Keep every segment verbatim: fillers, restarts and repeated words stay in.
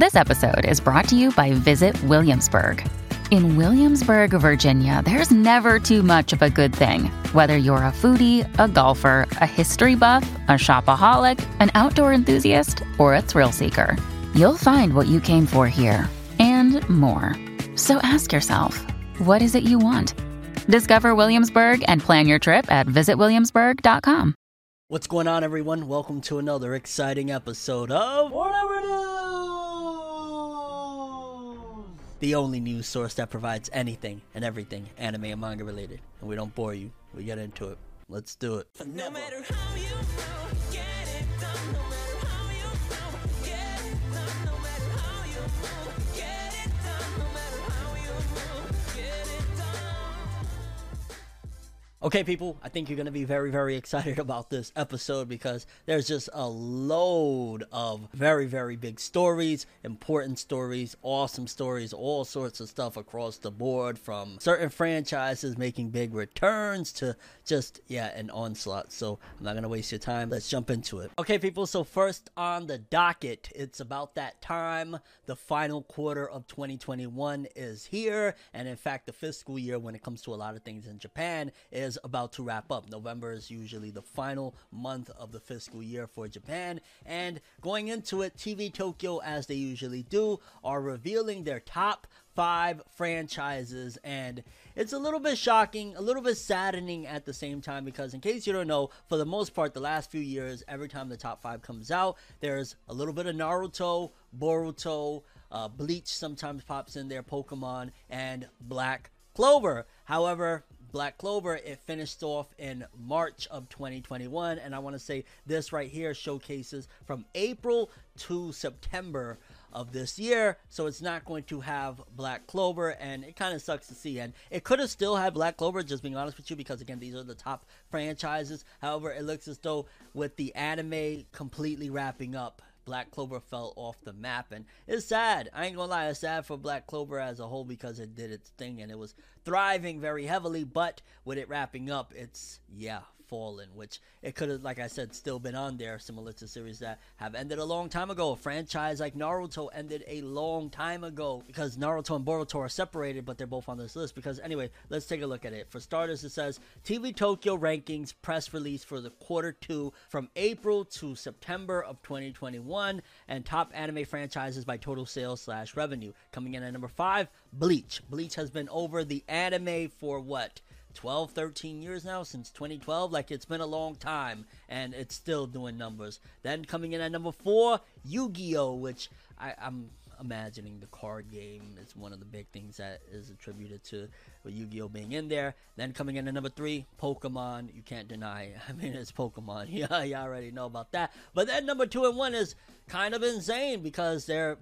This episode is brought to you by Visit Williamsburg. In Williamsburg, Virginia, there's never too much of a good thing. Whether you're a foodie, a golfer, a history buff, a shopaholic, an outdoor enthusiast, or a thrill seeker, you'll find what you came for here and more. So ask yourself, what is it you want? Discover Williamsburg and plan your trip at visit williamsburg dot com. What's going on, everyone? Welcome to another exciting episode of Whatever News! The only news source that provides anything and everything anime and manga related. And we don't bore you. We get into it. Let's do it. No matter how you feel, get it done. No matter how you feel, get it done. No matter how you feel, get it done. No matter how you feel, get it done. Okay, people, I think you're going to be very, very excited about this episode because there's just a load of very, very big stories, important stories, awesome stories, all sorts of stuff across the board, from certain franchises making big returns to just, yeah, an onslaught. So I'm not going to waste your time. Let's jump into it. Okay, people, so first on the docket, it's about that time. The final quarter of twenty twenty-one is here. And in fact, the fiscal year, when it comes to a lot of things in Japan, is about to wrap up. November is usually the final month of the fiscal year for Japan, and going into it, T V Tokyo, as they usually do, are revealing their top five franchises, and it's a little bit shocking, a little bit saddening at the same time, because in case you don't know, for the most part, the last few years, every time the top five comes out, there's a little bit of Naruto, Boruto, uh, Bleach sometimes pops in there, Pokemon, and Black Clover. However, Black Clover, it finished off in March of twenty twenty-one, and I want to say this right here showcases from April to September of this year, so it's not going to have Black Clover, and it kind of sucks to see. And it could have still had Black Clover, just being honest with you, because again, these are the top franchises. However, it looks as though with the anime completely wrapping up, Black Clover fell off the map, and it's sad. I ain't gonna lie, it's sad for Black Clover as a whole because it did its thing and it was thriving very heavily, but with it wrapping up, it's, yeah, fallen, which it could have, like I said, still been on there, similar to series that have ended a long time ago. A franchise like Naruto ended a long time ago because Naruto and Boruto are separated, but they're both on this list because, anyway, let's take a look at it. For starters, it says T V Tokyo rankings press release for the quarter two from April to September of twenty twenty-one, and top anime franchises by total sales slash revenue. Coming in at number five, Bleach. Bleach has been over the anime for what? twelve, thirteen years now, since twenty twelve. Like, it's been a long time, and it's still doing numbers. Then coming in at number four, Yu-Gi-Oh, which I, I'm imagining the card game is one of the big things that is attributed to Yu-Gi-Oh being in there. Then coming in at number three, Pokemon. You can't deny it. I mean, it's Pokemon. Yeah, you already know about that. But then number two and one is kind of insane because they're,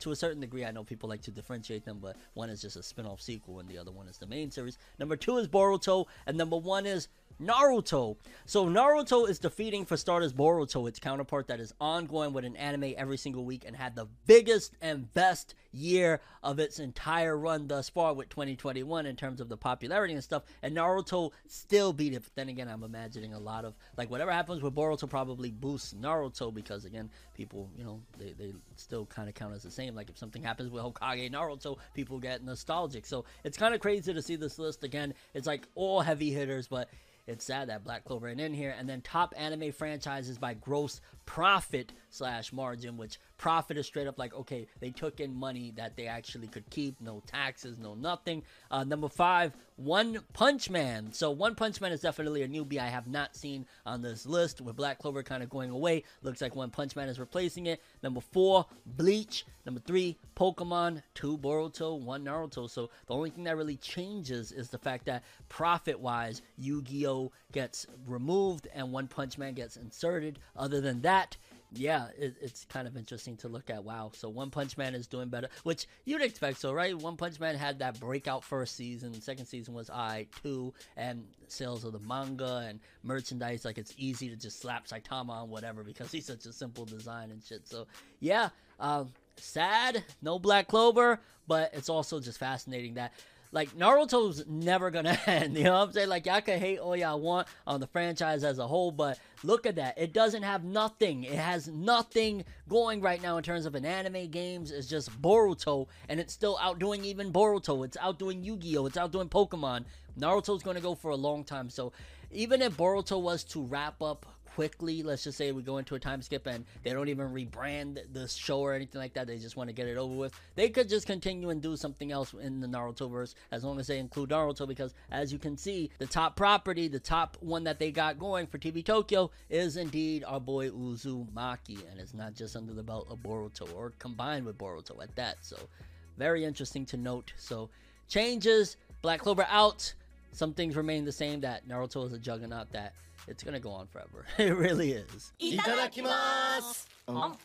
to a certain degree, I know people like to differentiate them, but one is just a spin-off sequel and the other one is the main series. Number two is Boruto, and number one is Naruto. So Naruto is defeating, for starters, Boruto, its counterpart that is ongoing with an anime every single week and had the biggest and best year of its entire run thus far with twenty twenty-one in terms of the popularity and stuff, and Naruto still beat it. But then again, I'm imagining a lot of, like, whatever happens with Boruto probably boosts Naruto because, again, people, you know, they, they still kind of count as the same. Like, if something happens with Hokage Naruto, people get nostalgic. So it's kind of crazy to see this list again. It's like all heavy hitters, but it's sad that Black Clover ain't in here. And then top anime franchises by gross profit slash margin, which profit is straight up like, okay, they took in money that they actually could keep, no taxes, no nothing. Uh, number five, One Punch Man. So One Punch Man is definitely a newbie I have not seen on this list. With Black Clover kind of going away, looks like One Punch Man is replacing it. Number four, Bleach. Number three, Pokemon. Two, Boruto. One, Naruto. So the only thing that really changes is the fact that profit-wise, Yu-Gi-Oh gets removed and One Punch Man gets inserted. Other than that, yeah, it, it's kind of interesting to look at. Wow, so One Punch Man is doing better, which you'd expect so, right? One Punch Man had that breakout first season. Second season was I, too, and sales of the manga and merchandise. Like, it's easy to just slap Saitama on whatever because he's such a simple design and shit. So, yeah, um... sad, no Black Clover, but it's also just fascinating that Like, Naruto's never gonna end, you know what I'm saying? Like, y'all can hate all y'all want on the franchise as a whole, but look at that. It doesn't have nothing. It has nothing going right now in terms of an anime, games. It's just Boruto, and it's still outdoing even Boruto. It's outdoing Yu-Gi-Oh! It's outdoing Pokemon. Naruto's gonna go for a long time, so even if Boruto was to wrap up quickly, let's just say we go into a time skip and they don't even rebrand the show or anything like that, they just want to get it over with, they could just continue and do something else in the Narutoverse, as long as they include Naruto, because as you can see, the top property, the top one that they got going for T V Tokyo is indeed our boy Uzumaki, and it's not just under the belt of Boruto, or combined with Boruto at that. So very interesting to note. So changes, Black Clover out, some things remain the same, that Naruto is a juggernaut, that it's gonna go on forever. It really is. Itadakimasu! Oh.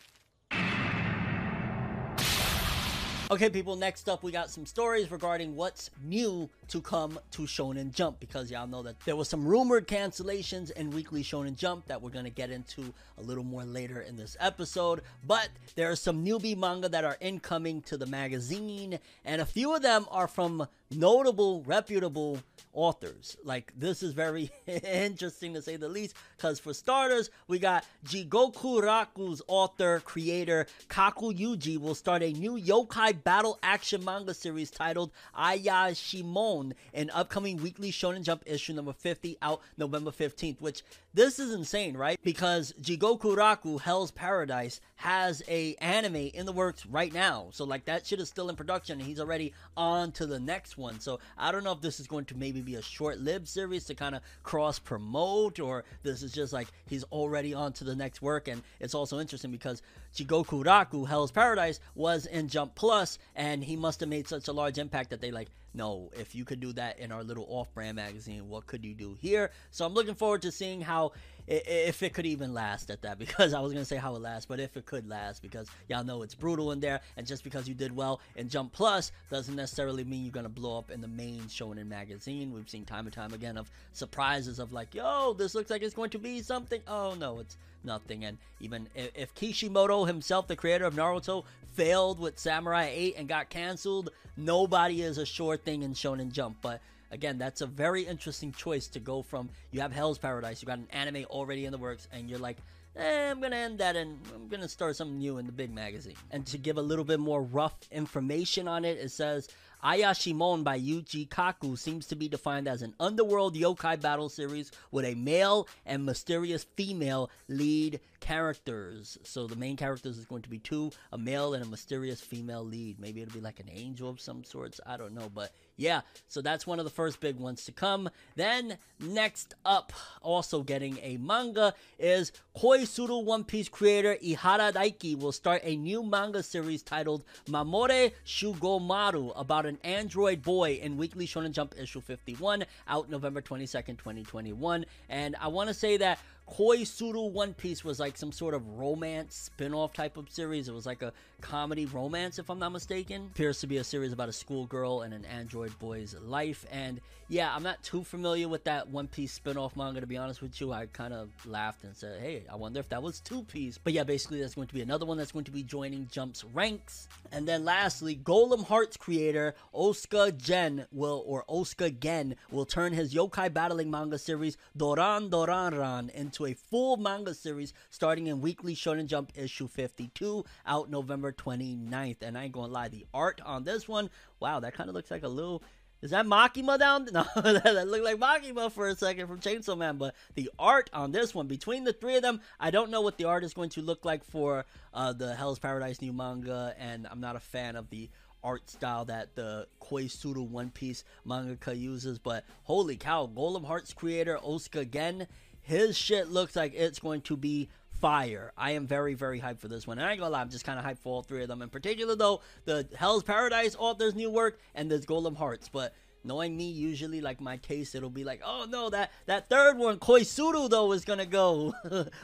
Okay, people, next up, we got some stories regarding what's new to come to Shonen Jump, because y'all know that there was some rumored cancellations in Weekly Shonen Jump that we're going to get into a little more later in this episode, but there are some newbie manga that are incoming to the magazine, and a few of them are from notable, reputable authors. Like, this is very interesting to say the least, because for starters, we got Jigoku Raku's author, creator, Kaku Yuji will start a new yokai battle action manga series titled Ayashimon, an upcoming Weekly Shonen Jump issue number fifty, out November fifteenth, which this is insane, right? Because Jigoku Raku, Hell's Paradise, has a anime in the works right now, so like that shit is still in production and he's already on to the next one. So I don't know if this is going to maybe be a short-lived series to kind of cross promote, or this is just like he's already on to the next work. And it's also interesting because Jigoku Raku, Hell's Paradise, was in Jump Plus, and he must have made such a large impact that they like, no, if you could do that in our little off-brand magazine, what could you do here? So I'm looking forward to seeing how, if it could even last at that, because I was going to say how it lasts, but if it could last, because y'all know it's brutal in there, and just because you did well in Jump Plus doesn't necessarily mean you're going to blow up in the main Shonen magazine. We've seen time and time again of surprises of like, yo, this looks like it's going to be something. Oh, no, it's nothing. And even if Kishimoto himself, the creator of Naruto, failed with Samurai eight and got canceled, nobody is a sure thing in Shonen Jump. But again, that's a very interesting choice to go from, you have Hell's Paradise, you got an anime already in the works, and you're like, eh, I'm gonna end that and I'm gonna start something new in the big magazine. And to give a little bit more rough information on it, it says Ayashimon by Yuji Kaku seems to be defined as an underworld yokai battle series with a male and mysterious female lead characters. So the main characters is going to be two, a male and a mysterious female lead. Maybe it'll be like an angel of some sorts, I don't know, but yeah, so that's one of the first big ones to come. Then next up, also getting a manga, is Koisuru One Piece creator Ihara Daiki will start a new manga series titled Mamore Shugomaru, about an android boy, in Weekly Shonen Jump issue fifty-one, out November twenty-second, twenty twenty-one. And I want to say that Koisuru One Piece was like some sort of romance spin-off type of series. It was like a comedy romance, if I'm not mistaken. It appears to be a series about a schoolgirl and an android boy's life. And yeah, I'm not too familiar with that One Piece spin-off manga, to be honest with you. I kind of laughed and said, hey, I wonder if that was Two Piece. But yeah, basically that's going to be another one that's going to be joining Jump's ranks. And then lastly, Golem Hearts creator Osuka Gen will, or Osuka Gen, will turn his yokai battling manga series Doran Doranran into to a full manga series starting in Weekly Shonen Jump issue fifty-two, out November twenty-ninth. And I ain't gonna lie, the art on this one, wow, that kind of looks like a little, is that Makima down? No, that looked like Makima for a second from Chainsaw Man. But the art on this one, between the three of them, I don't know what the art is going to look like for uh, the Hell's Paradise new manga, and I'm not a fan of the art style that the Koisuru One Piece mangaka uses, but holy cow, Golem Hearts creator Osuka Gen, his shit looks like it's going to be fire. I am very, very hyped for this one. And I ain't gonna lie, I'm just kind of hyped for all three of them. In particular, though, the Hell's Paradise author's new work and this Golem Hearts. But knowing me, usually, like, my taste, it'll be like, oh, no, that, that third one, Koisuru, though, is gonna go.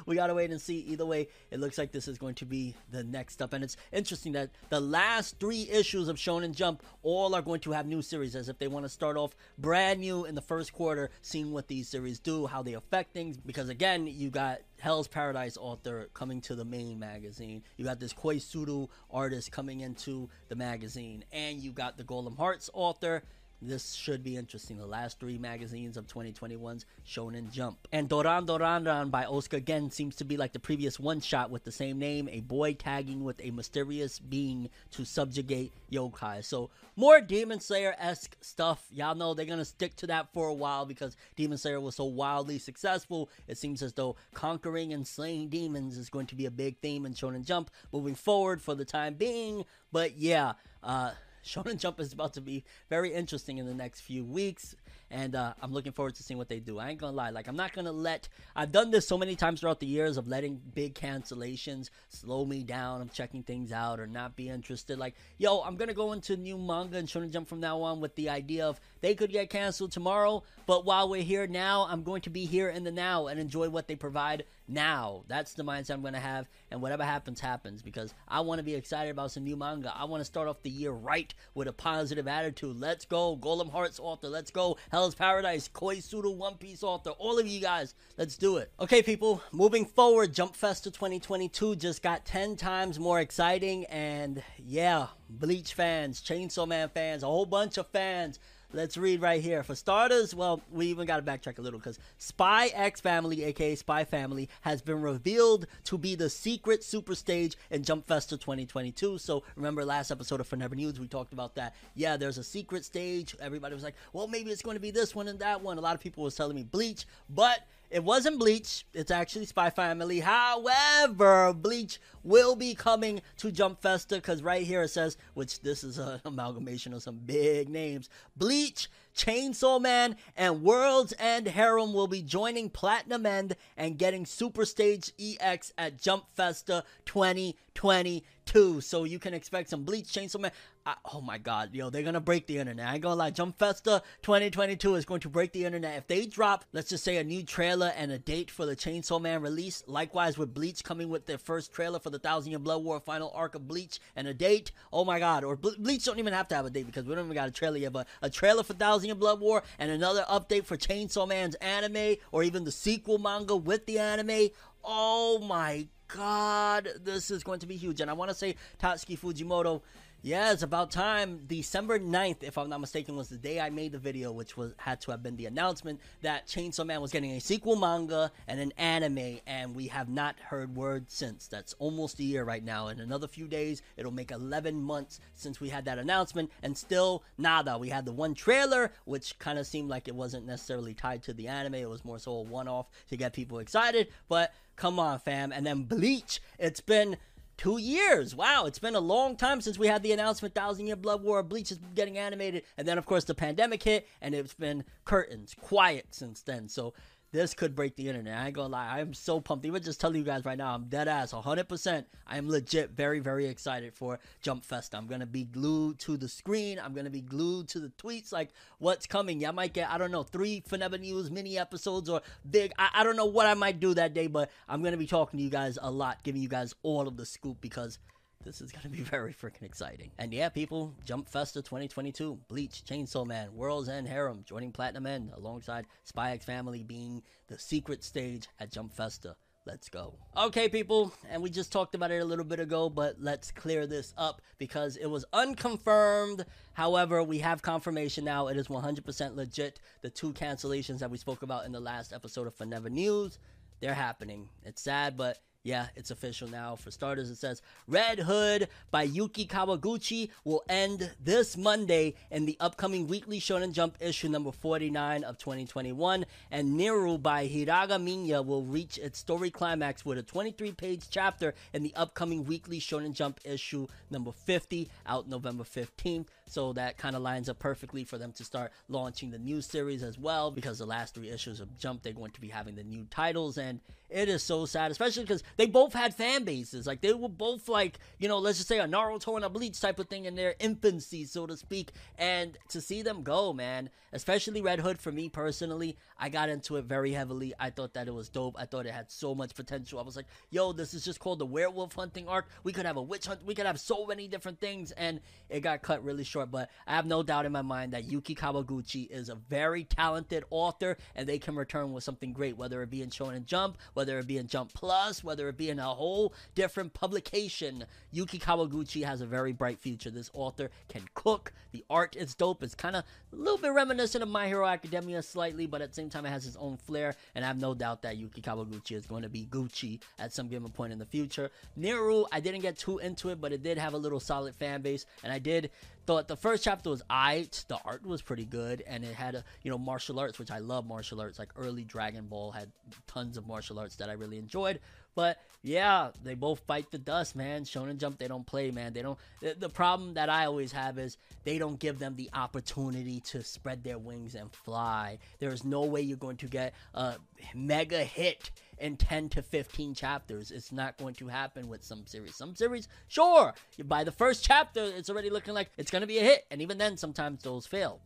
We gotta wait and see. Either way, it looks like this is going to be the next up. And it's interesting that the last three issues of Shonen Jump all are going to have new series, as if they want to start off brand new in the first quarter, seeing what these series do, how they affect things. Because, again, you got Hell's Paradise author coming to the main magazine, you got this Koisuru artist coming into the magazine, and you got the Golem Hearts author This should be interesting. The last three magazines of twenty twenty-one's Shonen Jump. And Doran Doranran by Osuka Gen seems to be like the previous one-shot with the same name, a boy tagging with a mysterious being to subjugate yokai. So more Demon Slayer-esque stuff. Y'all know they're going to stick to that for a while because Demon Slayer was so wildly successful. It seems as though conquering and slaying demons is going to be a big theme in Shonen Jump moving forward for the time being. But yeah, uh... Shonen Jump is about to be very interesting in the next few weeks, and uh, I'm looking forward to seeing what they do. I ain't gonna lie, like I'm not gonna let, I've done this so many times throughout the years of letting big cancellations slow me down, I'm checking things out or not be interested. Like, yo, I'm gonna go into new manga and Shonen Jump from now on with the idea of they could get canceled tomorrow, but while we're here now, I'm going to be here in the now and enjoy what they provide now. That's the mindset I'm gonna have, and whatever happens, happens, because I wanna be excited about some new manga. I wanna start off the year right with a positive attitude. Let's go, Golem Hearts author. Let's go, Hell's Paradise, Koisuru, One Piece author. All of you guys, let's do it. Okay, people, moving forward, Jump Festa twenty twenty-two just got ten times more exciting, and yeah, Bleach fans, Chainsaw Man fans, a whole bunch of fans. Let's read right here. For starters, well, we even got to backtrack a little because Spy X Family, aka Spy Family, has been revealed to be the secret super stage in Jump Festa twenty twenty-two. So remember last episode of Forever News, we talked about that. Yeah, there's a secret stage. Everybody was like, well, maybe it's going to be this one and that one. A lot of people was telling me Bleach, but it wasn't Bleach. It's actually Spy Family. However, Bleach will be coming to Jump Festa because right here it says, which this is an amalgamation of some big names, Bleach, Chainsaw Man, and World's End Harem will be joining Platinum End and getting Super Stage E X at Jump Festa twenty twenty-two. So you can expect some Bleach, Chainsaw Man. I, oh my god, yo, they're gonna break the internet. I ain't gonna lie, Jump Festa twenty twenty-two is going to break the internet. If they drop, let's just say, a new trailer and a date for the Chainsaw Man release, likewise with Bleach coming with their first trailer for the Thousand Year Blood War final arc of Bleach and a date, oh my god, or Ble Bleach don't even have to have a date because we don't even got a trailer yet, but a trailer for Thousand Year Blood War and another update for Chainsaw Man's anime or even the sequel manga with the anime. Oh my god, this is going to be huge. And I want to say Tatsuki Fujimoto, yeah, it's about time. December ninth, if I'm not mistaken, was the day I made the video, which was had to have been the announcement that Chainsaw Man was getting a sequel manga and an anime, and we have not heard word since. That's almost a year right now. In another few days, it'll make eleven months since we had that announcement, and still nada. We had the one trailer, which kind of seemed like it wasn't necessarily tied to the anime. It was more so a one-off to get people excited, but come on, fam. And then Bleach, it's been Two years. Wow, it's been a long time since we had the announcement Thousand Year Blood War. Bleach is getting animated. And then, of course, the pandemic hit, and it's been curtains, quiet since then. So this could break the internet. I ain't gonna lie. I am so pumped. Even just telling you guys right now, I'm dead ass, one hundred percent. I am legit very, very excited for Jump Festa. I'm gonna be glued to the screen. I'm gonna be glued to the tweets. Like, what's coming? Y'all might get, I don't know, three Forever News mini episodes or big. I, I don't know what I might do that day, but I'm gonna be talking to you guys a lot, giving you guys all of the scoop because this is going to be very freaking exciting. And yeah, people, Jump Festa twenty twenty-two, Bleach, Chainsaw Man, World's End Harem, joining Platinum End alongside Spy X Family being the secret stage at Jump Festa. Let's go. Okay, people, and we just talked about it a little bit ago, but let's clear this up because it was unconfirmed. However, we have confirmation now. It is one hundred percent legit. The two cancellations that we spoke about in the last episode of Forever News, they're happening. It's sad, but yeah, it's official now. For starters, it says Red Hood by Yuki Kawaguchi will end this Monday in the upcoming Weekly Shonen Jump issue number forty-nine of twenty twenty-one, and Nieru by Hiraga Minya will reach its story climax with a twenty-three page chapter in the upcoming Weekly Shonen Jump issue number fifty, out November fifteenth. So that kind of lines up perfectly for them to start launching the new series as well, because the last three issues of Jump, they're going to be having the new titles, and it is so sad, especially because they both had fan bases. Like, they were both like, you know, let's just say a Naruto and a Bleach type of thing in their infancy, so to speak. And to see them go, man, especially Red Hood, for me personally, I got into it very heavily. I thought that it was dope. I thought it had so much potential. I was like, yo, this is just called the werewolf hunting arc. We could have a witch hunt. We could have so many different things. And it got cut really short. But I have no doubt in my mind that Yuki Kawaguchi is a very talented author, and they can return with something great, whether it be in Shonen Jump, whether it be in Jump Plus, whether whether it be in a whole different publication. Yuki Kawaguchi has a very bright future. This author can cook. The art is dope. It's kind of a little bit reminiscent of My Hero Academia slightly, but at the same time, it has its own flair, and I have no doubt that Yuki Kawaguchi is going to be Gucci at some given point in the future. Nieru, I didn't get too into it, but it did have a little solid fan base, and I did thought the first chapter was aight. The art was pretty good, and it had a, you know, martial arts, which I love martial arts. Like early Dragon Ball had tons of martial arts that I really enjoyed. But yeah, they both fight the dust, man. Shonen Jump, they don't play, man. They don't. The, the problem that I always have is they don't give them the opportunity to spread their wings and fly. There is no way you're going to get a mega hit in ten to fifteen chapters. It's not going to happen with some series. Some series, sure, by the first chapter, it's already looking like it's going to be a hit. And even then, sometimes those fail.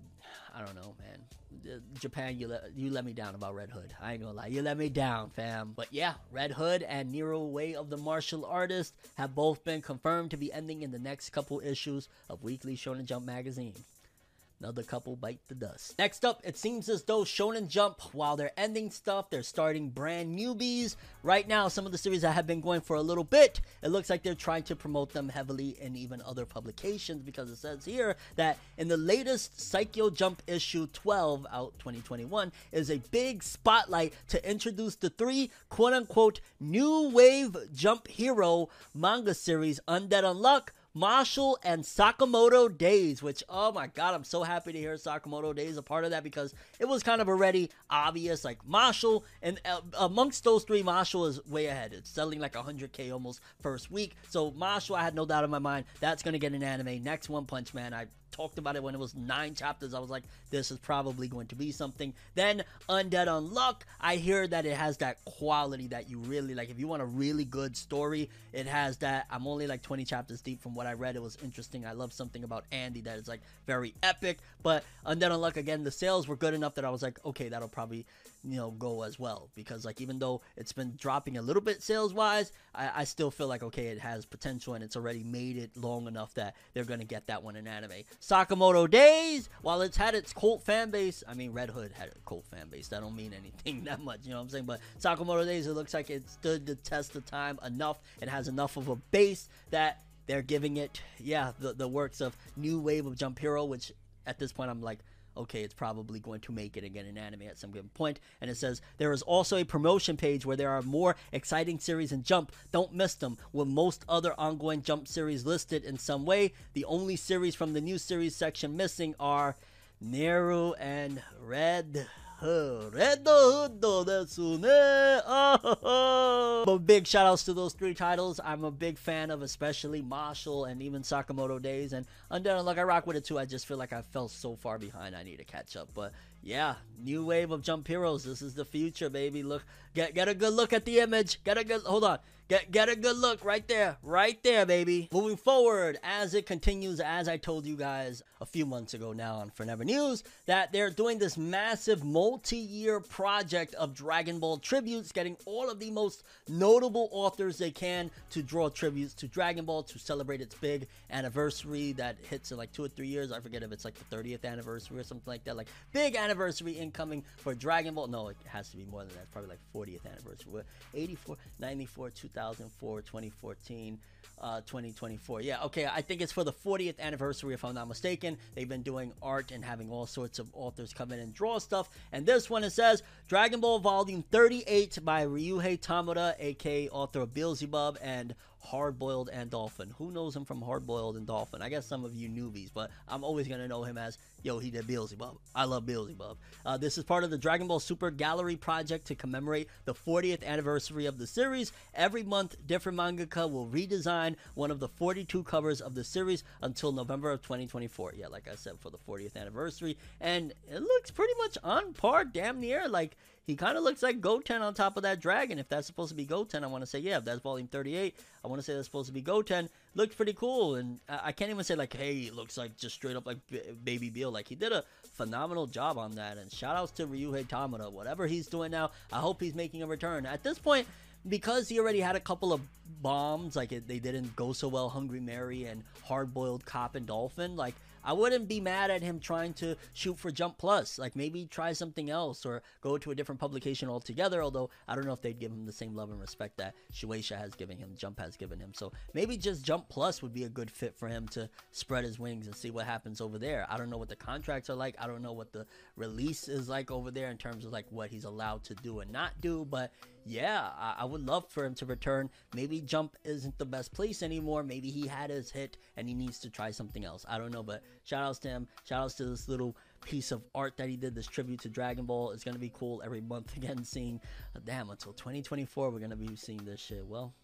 I don't know, man. Japan, you let, you let me down about Red Hood. I ain't gonna lie. You let me down, fam. But yeah, Red Hood and Nieru Way of the Martial Artist have both been confirmed to be ending in the next couple issues of Weekly Shonen Jump magazine. Another couple bite the dust. Next up, it seems as though Shonen Jump, while they're ending stuff, they're starting brand newbies. Right now, some of the series that have been going for a little bit, it looks like they're trying to promote them heavily in even other publications, because it says here that in the latest Psycho Jump issue twelve out twenty twenty-one is a big spotlight to introduce the three quote-unquote new wave Jump hero manga series Undead Unluck, Mashle, and Sakamoto Days, which, oh my god, I'm so happy to hear Sakamoto Days a part of that, because it was kind of already obvious. Like Mashle, and uh, amongst those three, Mashle is way ahead. It's selling like one hundred K almost first week. So Mashle, I had no doubt in my mind that's going to get an anime. Next, One Punch Man. I talked about it when it was nine chapters. I was like, this is probably going to be something. Then Undead Unluck, I hear that it has that quality that you really like. If you want a really good story, it has that. I'm only like twenty chapters deep from what I read. It was interesting. I love something about Andy that is like very epic. But Undead Unluck, again, the sales were good enough that I was like, okay, that'll probably, you know, go as well, because like even though it's been dropping a little bit sales wise, I, I still feel like, okay, it has potential, and it's already made it long enough that they're gonna get that one in anime. Sakamoto Days, while it's had its cult fan base, I mean, Red Hood had a cult fan base, that don't mean anything that much, you know what I'm saying, but Sakamoto Days, it looks like it stood the test of time enough, it has enough of a base that they're giving it, yeah, the, the works of New Wave of Jump Hero, which at this point I'm like, okay, it's probably going to make it again in anime at some given point. And it says, there is also a promotion page where there are more exciting series in Jump. Don't miss them. With most other ongoing Jump series listed in some way, the only series from the new series section missing are Nieru and Red Hood. Red Hood desu ne. Oh, but big shout outs to those three titles. I'm a big fan of, especially Mashle and even Sakamoto Days, and Undead Unluck, I rock with it too. I just feel like I fell so far behind. I need to catch up. But yeah, new wave of Jump heroes. This is the future, baby. Look, get get a good look at the image. Get a good hold on. Get, get a good look right there. Right there, baby. Moving forward, as it continues, as I told you guys a few months ago now on Forever News, that they're doing this massive multi-year project of Dragon Ball tributes, getting all of the most notable authors they can to draw tributes to Dragon Ball to celebrate its big anniversary that hits in like two or three years. I forget if it's like the thirtieth anniversary or something like that. Like, big anniversary incoming for Dragon Ball. No, it has to be more than that. It's probably like fortieth anniversary. We're eighty-four, ninety-four, two thousand. two thousand four, twenty fourteen, uh, twenty twenty-four. Yeah, okay, I think it's for the fortieth anniversary, if I'm not mistaken. They've been doing art and having all sorts of authors come in and draw stuff. And this one, it says, Dragon Ball Volume thirty-eight by Ryuhei Tamura, aka author of Beelzebub and Hardboiled and Dolphin. Who knows him from Hardboiled and Dolphin? I guess some of you newbies, but I'm always going to know him as, yo, he did Beelzebub. I love Beelzebub. Uh, this is part of the Dragon Ball Super Gallery project to commemorate the fortieth anniversary of the series. Every month, different mangaka will redesign one of the forty-two covers of the series until November of twenty twenty-four. Yeah, like I said, for the fortieth anniversary. And it looks pretty much on par, damn near. Like, he kind of looks like Goten on top of that dragon. If that's supposed to be Goten, I want to say, yeah, if that's Volume thirty-eight, I want to say that's supposed to be Goten. Looks pretty cool, and I can't even say, like, hey, he looks like just straight up like B Baby Beel. Like, he did a phenomenal job on that, and shout-outs to Ryuhei Tamura. Whatever he's doing now, I hope he's making a return. At this point, because he already had a couple of bombs, like it, they didn't go so well, Hungry Mary and Hard-Boiled Cop and Dolphin, like, I wouldn't be mad at him trying to shoot for Jump Plus. Like, maybe try something else or go to a different publication altogether, although I don't know if they'd give him the same love and respect that Shueisha has given him, Jump has given him. So maybe just Jump Plus would be a good fit for him to spread his wings and see what happens over there. I don't know what the contracts are like. I don't know what the release is like over there in terms of like what he's allowed to do and not do, but yeah, I, I would love for him to return. Maybe Jump isn't the best place anymore. Maybe he had his hit and he needs to try something else. I don't know, but shout outs to him. Shout outs to this little piece of art that he did, this tribute to Dragon Ball. It's going to be cool every month again, seeing, uh, damn, until twenty twenty-four, we're going to be seeing this shit. Well,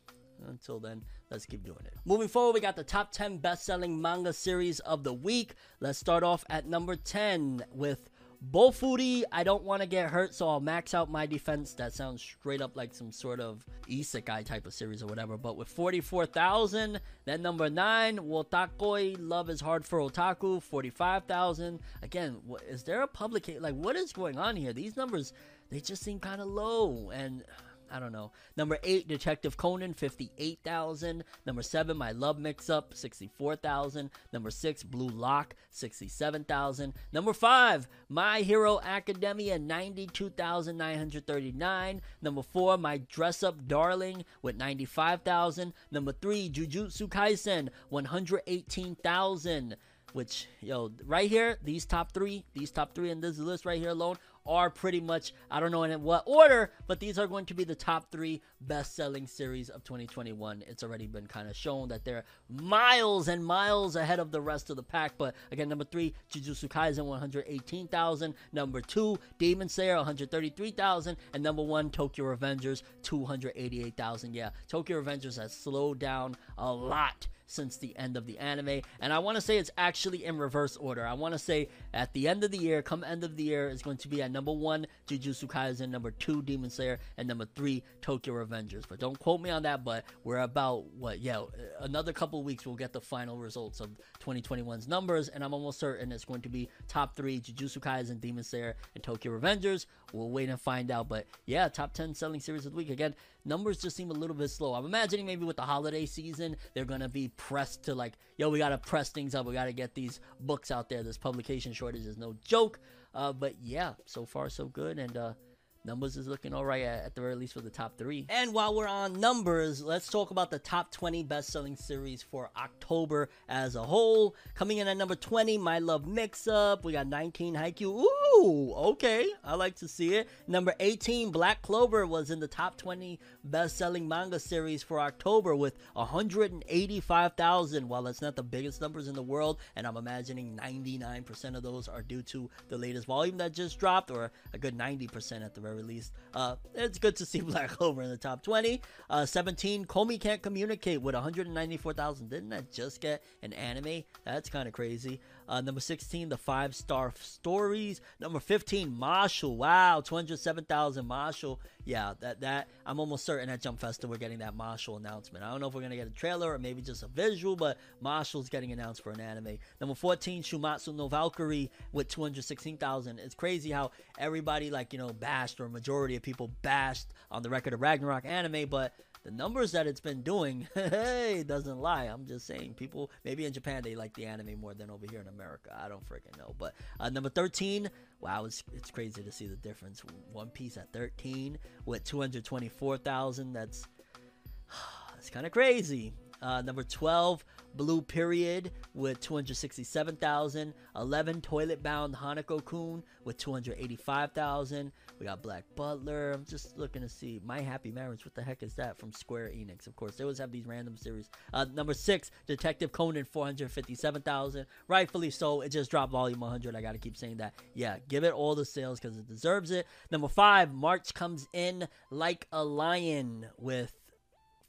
until then, let's keep doing it. Moving forward, we got the top ten best-selling manga series of the week. Let's start off at number ten with Bofuri. I don't want to get hurt, so I'll max out my defense. That sounds straight up like some sort of isekai type of series or whatever, but with forty-four thousand. Then number nine, Wotakoi, Love is Hard for Otaku, forty-five thousand. Again, is there a publication? Like, what is going on here? These numbers, they just seem kind of low, and I don't know. Number eight, Detective Conan, fifty-eight thousand. Number seven, My Love Mix-Up, sixty-four thousand. Number six, Blue Lock, sixty-seven thousand. Number five, My Hero Academia, ninety-two thousand nine hundred thirty-nine. Number four, My Dress Up Darling with ninety-five thousand. Number three, Jujutsu Kaisen, one hundred eighteen thousand. Which, yo, right here, these top three, these top three in this list right here alone are pretty much, I don't know in what order, but these are going to be the top three best-selling series of twenty twenty-one. It's already been kind of shown that they're miles and miles ahead of the rest of the pack. But again, number three, Jujutsu Kaisen, one hundred eighteen thousand. Number two, Demon Slayer, one hundred thirty-three thousand. And number one, Tokyo Revengers, two hundred eighty-eight thousand. Yeah, Tokyo Revengers has slowed down a lot since the end of the anime, and I want to say it's actually in reverse order. I want to say at the end of the year, come end of the year, is going to be at number one Jujutsu Kaisen, number two Demon Slayer, and number three Tokyo Revengers. But don't quote me on that, but we're about, what, yeah, another couple weeks we'll get the final results of twenty twenty-one's numbers, and I'm almost certain it's going to be top three Jujutsu Kaisen, Demon Slayer, and Tokyo Revengers. We'll wait and find out, but yeah, top ten selling series of the week. Again, numbers just seem a little bit slow. I'm imagining maybe with the holiday season, they're going to be pressed to like, yo, we gotta press things up, we gotta get these books out there. This publication shortage is no joke, uh but yeah, so far so good, and uh numbers is looking all right at, at the very least for the top three. And while we're on numbers, let's talk about the top twenty best-selling series for October as a whole. Coming in at number twenty, My Love Mix-Up. We got nineteen, Haikyuu. Ooh, okay. I like to see it. Number eighteen, Black Clover was in the top twenty best-selling manga series for October with one hundred eighty-five thousand. While that's not the biggest numbers in the world, and I'm imagining ninety-nine percent of those are due to the latest volume that just dropped, or a good ninety percent at the very released. Uh, it's good to see Black Clover in the top twenty. Uh, seventeen, Komi Can't Communicate with one hundred ninety-four thousand. Didn't that just get an anime? That's kind of crazy. Uh, number sixteen, The Five Star Stories. Number fifteen, Mashle. Wow, two hundred seven thousand. Mashle. Yeah, that, that, I'm almost certain at Jump Festa we're getting that Mashle announcement. I don't know if we're going to get a trailer or maybe just a visual, but Mashle's getting announced for an anime. Number fourteen, Shumatsu no Valkyrie with two hundred sixteen thousand. It's crazy how everybody, like, you know, bashed, or a majority of people bashed on the Record of Ragnarok anime, but the numbers that it's been doing, hey, doesn't lie. I'm just saying, people, maybe in Japan they like the anime more than over here in America. I don't freaking know. But uh, number thirteen, wow, it's, it's crazy to see the difference. One Piece at thirteen with two hundred twenty-four thousand. That's, that's kind of crazy. Uh, number twelve, Blue Period with two hundred sixty-seven thousand. eleven, Toilet Bound Hanako-kun with two hundred eighty-five thousand. We got Black Butler. I'm just looking to see. My Happy Marriage, what the heck is that? From Square Enix, of course. They always have these random series. Uh, number six, Detective Conan, four hundred fifty-seven thousand. Rightfully so. It just dropped volume one hundred. I got to keep saying that. Yeah, give it all the sales because it deserves it. Number five, March Comes In Like a Lion with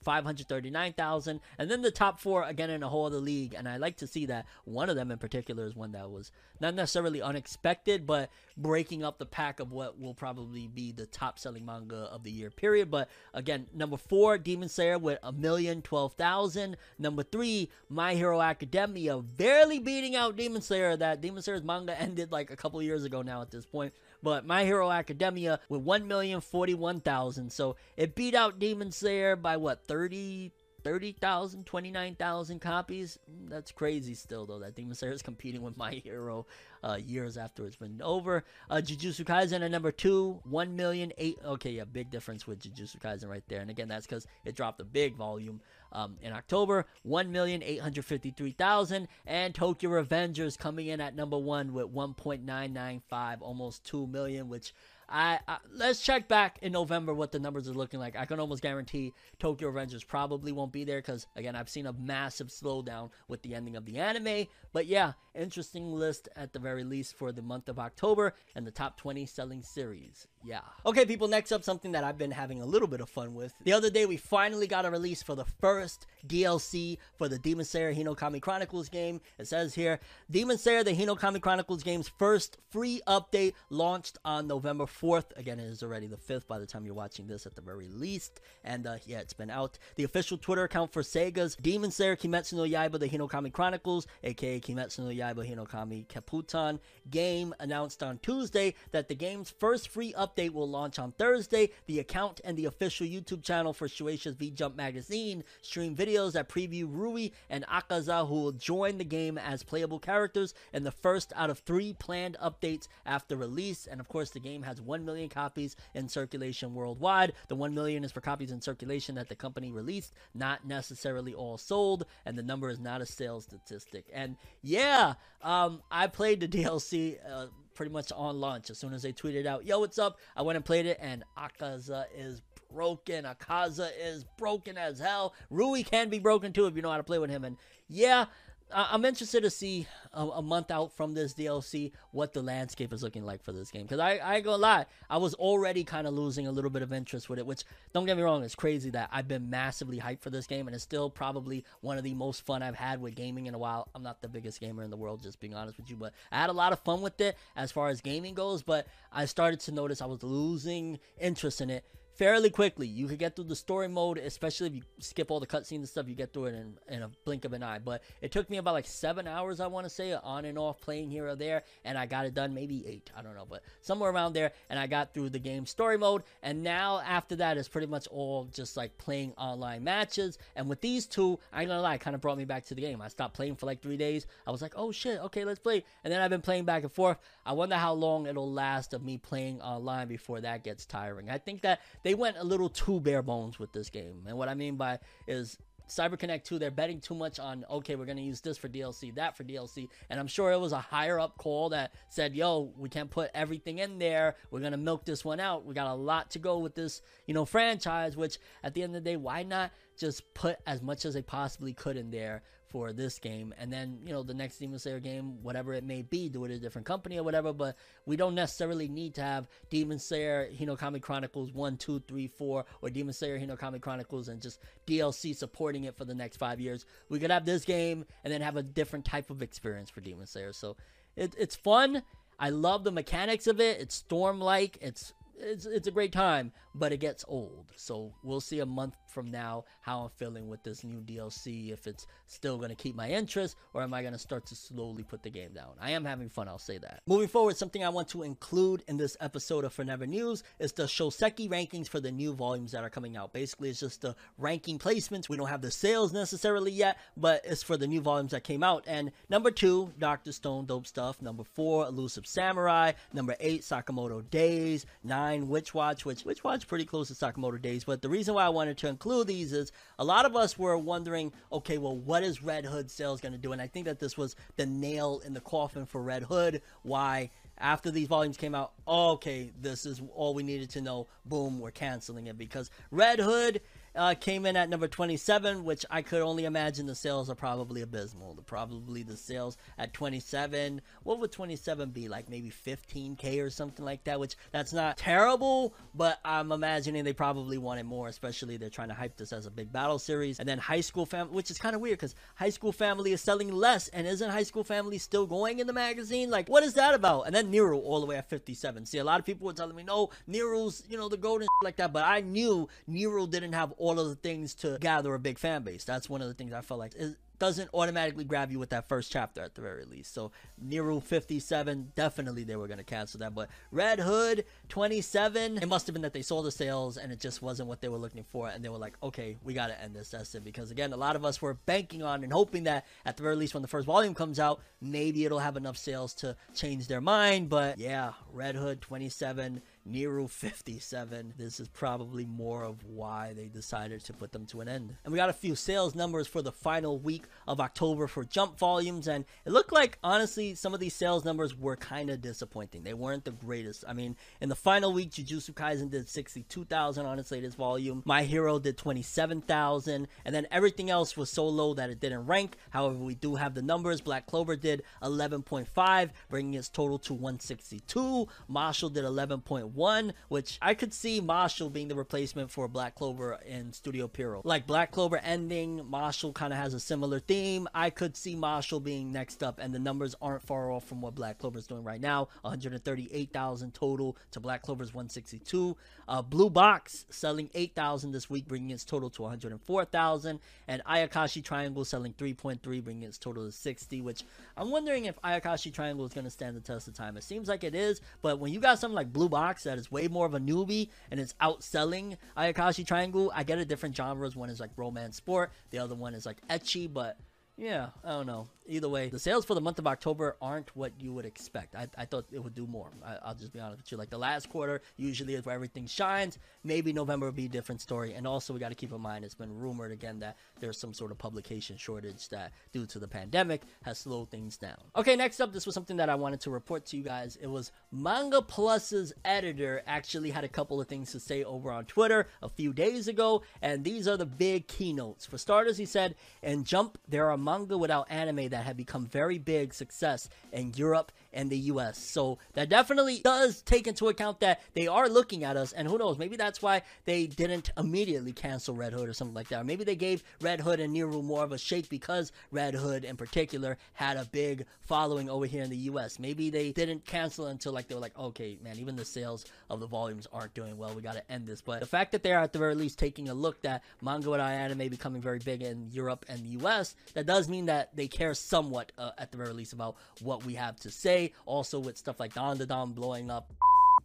five hundred thirty-nine thousand. And then the top four again in a whole other league, and I like to see that one of them in particular is one that was not necessarily unexpected, but breaking up the pack of what will probably be the top selling manga of the year period. But again, number four, Demon Slayer with a million twelve thousand. Number three, My Hero Academia, barely beating out Demon Slayer. That Demon Slayer's manga ended like a couple years ago now at this point, but My Hero Academia with one million forty-one thousand. So it beat out Demon Slayer by what, thirty thirty thousand, twenty-nine thousand copies. That's crazy still, though, that Demon Slayer is competing with My Hero uh, years after it's been over. Uh, Jujutsu Kaisen at number two, one million eight. Okay, yeah, big difference with Jujutsu Kaisen right there. And again, that's because it dropped a big volume um, in October, one million eight hundred fifty-three thousand. And Tokyo Revengers coming in at number one with one point nine nine five, almost two million, which... I, I, let's check back in November what the numbers are looking like. I can almost guarantee Tokyo Revengers probably won't be there because, again, I've seen a massive slowdown with the ending of the anime. But yeah, interesting list at the very least for the month of October and the top twenty selling series. Yeah. Okay, people, next up, something that I've been having a little bit of fun with. The other day, we finally got a release for the first D L C for the Demon Slayer Hinokami Chronicles game. It says here, Demon Slayer, the Hinokami Chronicles game's first free update launched on November fourth. Again, it is already the fifth by the time you're watching this at the very least. And uh, yeah, it's been out. The official Twitter account for Sega's Demon Slayer Kimetsu no Yaiba, the Hinokami Chronicles, aka Kimetsu no Yaiba Hinokami Kaputan game, announced on Tuesday that the game's first free update Update will launch on Thursday. The account and the official YouTube channel for Shueisha's V-Jump magazine stream videos that preview Rui and Akaza, who will join the game as playable characters in the first out of three planned updates after release. And of course, the game has one million copies in circulation worldwide. The one million is for copies in circulation that the company released, not necessarily all sold, and the number is not a sales statistic. And yeah, um, I played the D L C uh, pretty much on launch. As soon as they tweeted out, yo, what's up, I went and played it, and Akaza is broken. Akaza is broken as hell. Rui can be broken too if you know how to play with him. And yeah, I'm interested to see a, a month out from this D L C what the landscape is looking like for this game, because I, I ain't gonna lie, I was already kind of losing a little bit of interest with it, which, don't get me wrong, it's crazy that I've been massively hyped for this game, and it's still probably one of the most fun I've had with gaming in a while. I'm not the biggest gamer in the world, just being honest with you, but I had a lot of fun with it as far as gaming goes, but I started to notice I was losing interest in it fairly quickly. You could get through the story mode, especially if you skip all the cutscenes and stuff. You get through it in, in a blink of an eye. But it took me about like seven hours, I want to say, on and off, playing here or there, and I got it done. Maybe eight, I don't know, but somewhere around there. And I got through the game story mode, and now after that it's pretty much all just like playing online matches. And with these two, I ain't gonna lie, it kind of brought me back to the game. I stopped playing for like three days. I was like, oh shit, okay, let's play. And then I've been playing back and forth. I wonder how long it'll last of me playing online before that gets tiring. I think that they went a little too bare bones with this game. And what I mean by is CyberConnect two, they're betting too much on, okay, we're going to use this for D L C, that for D L C. And I'm sure it was a higher up call that said, yo, we can't put everything in there. We're going to milk this one out. We got a lot to go with this, you know, franchise, which at the end of the day, why not just put as much as they possibly could in there for this game, and then, you know, the next Demon Slayer game, whatever it may be, do it at a different company or whatever. But we don't necessarily need to have Demon Slayer Hinokami Chronicles one, two, three, four, or Demon Slayer Hinokami Chronicles and just D L C supporting it for the next five years. We could have this game and then have a different type of experience for Demon Slayer. So it, it's fun. I love the mechanics of it. It's storm-like. It's It's, it's a great time, but it gets old. So we'll see a month from now how I'm feeling with this new D L C, if it's still going to keep my interest, or am I going to start to slowly put the game down. I am having fun, I'll say that. Moving forward, something I want to include in this episode of Forever News is the Shoseki rankings for the new volumes that are coming out. Basically, it's just the ranking placements. We don't have the sales necessarily yet, but it's for the new volumes that came out. And number two, Doctor Stone, Dope Stuff. Number four, Elusive Samurai. Number eight, Sakamoto Days. Nine, Witch Watch, which Witch Watch pretty close to Sakamoto Days. But the reason why I wanted to include these is a lot of us were wondering, okay, well, what is Red Hood sales going to do? And I think that this was the nail in the coffin for Red Hood. Why? After these volumes came out, okay, this is all we needed to know. Boom, we're canceling it, because Red Hood Uh, came in at number twenty-seven, which I could only imagine the sales are probably abysmal. The, probably the sales at twenty-seven, what would twenty-seven be, like maybe fifteen K or something like that, which that's not terrible, but I'm imagining they probably wanted more, especially they're trying to hype this as a big battle series. And then High School Family, which is kind of weird because High School Family is selling less, and isn't High School Family still going in the magazine? Like, what is that about? And then Nieru all the way at fifty-seven. See, a lot of people were telling me, no, Nieru's, you know, the golden like that, but I knew Nieru didn't have all of the things to gather a big fan base. That's one of the things I felt like is doesn't automatically grab you with that first chapter at the very least. So Nieru fifty-seven, definitely they were going to cancel that. But Red Hood twenty-seven, it must have been that they saw the sales and it just wasn't what they were looking for, and they were like, okay, we got to end this. That's it. Because again, a lot of us were banking on and hoping that at the very least when the first volume comes out, maybe it'll have enough sales to change their mind. But yeah, Red Hood twenty-seven, Nieru fifty-seven. This is probably more of why they decided to put them to an end. And we got a few sales numbers for the final week of October for Jump volumes, and it looked like honestly some of these sales numbers were kind of disappointing. They weren't the greatest. I mean, in the final week, Jujutsu Kaisen did sixty-two thousand on its latest volume. My Hero did twenty-seven thousand, and then everything else was so low that it didn't rank. However, we do have the numbers. Black Clover did eleven point five, bringing its total to one sixty-two. Mashle did eleven point one, which I could see Mashle being the replacement for Black Clover in Studio Pierrot. Like Black Clover ending, Mashle kind of has a similar theme. I could see Mashle being next up, and the numbers aren't far off from what Black Clover is doing right now. one hundred thirty-eight thousand total to Black Clover's one sixty-two. Uh, Blue Box selling eight thousand this week, bringing its total to one hundred four thousand, and Ayakashi Triangle selling three point three, bringing its total to sixty, which I'm wondering if Ayakashi Triangle is going to stand the test of time. It seems like it is, but when you got something like Blue Box that is way more of a newbie and it's outselling Ayakashi Triangle, I get a different genres. One is like romance sport, the other one is like ecchi, but yeah, I don't know. Either way, the sales for the month of October aren't what you would expect. I, I thought it would do more. I, I'll just be honest with you. Like the last quarter usually is where everything shines. Maybe November will be a different story. And also we got to keep in mind, it's been rumored again that there's some sort of publication shortage that due to the pandemic has slowed things down. Okay, next up, this was something that I wanted to report to you guys. It was Manga Plus's editor actually had a couple of things to say over on Twitter a few days ago. And these are the big keynotes. For starters, he said, in Jump, there are manga without anime that have become very big success in Europe and the U S. So that definitely does take into account that they are looking at us, and who knows, maybe that's why they didn't immediately cancel Red Hood or something like that. Or maybe they gave Red Hood and Nieru more of a shake because Red Hood in particular had a big following over here in the U S. Maybe they didn't cancel until like they were like, okay man, even the sales of the volumes aren't doing well, we gotta end this. But the fact that they are at the very least taking a look that manga without anime becoming very big in Europe and the U S, that does mean that they care somewhat uh, at the very least about what we have to say. Also with stuff like Dandadan blowing up,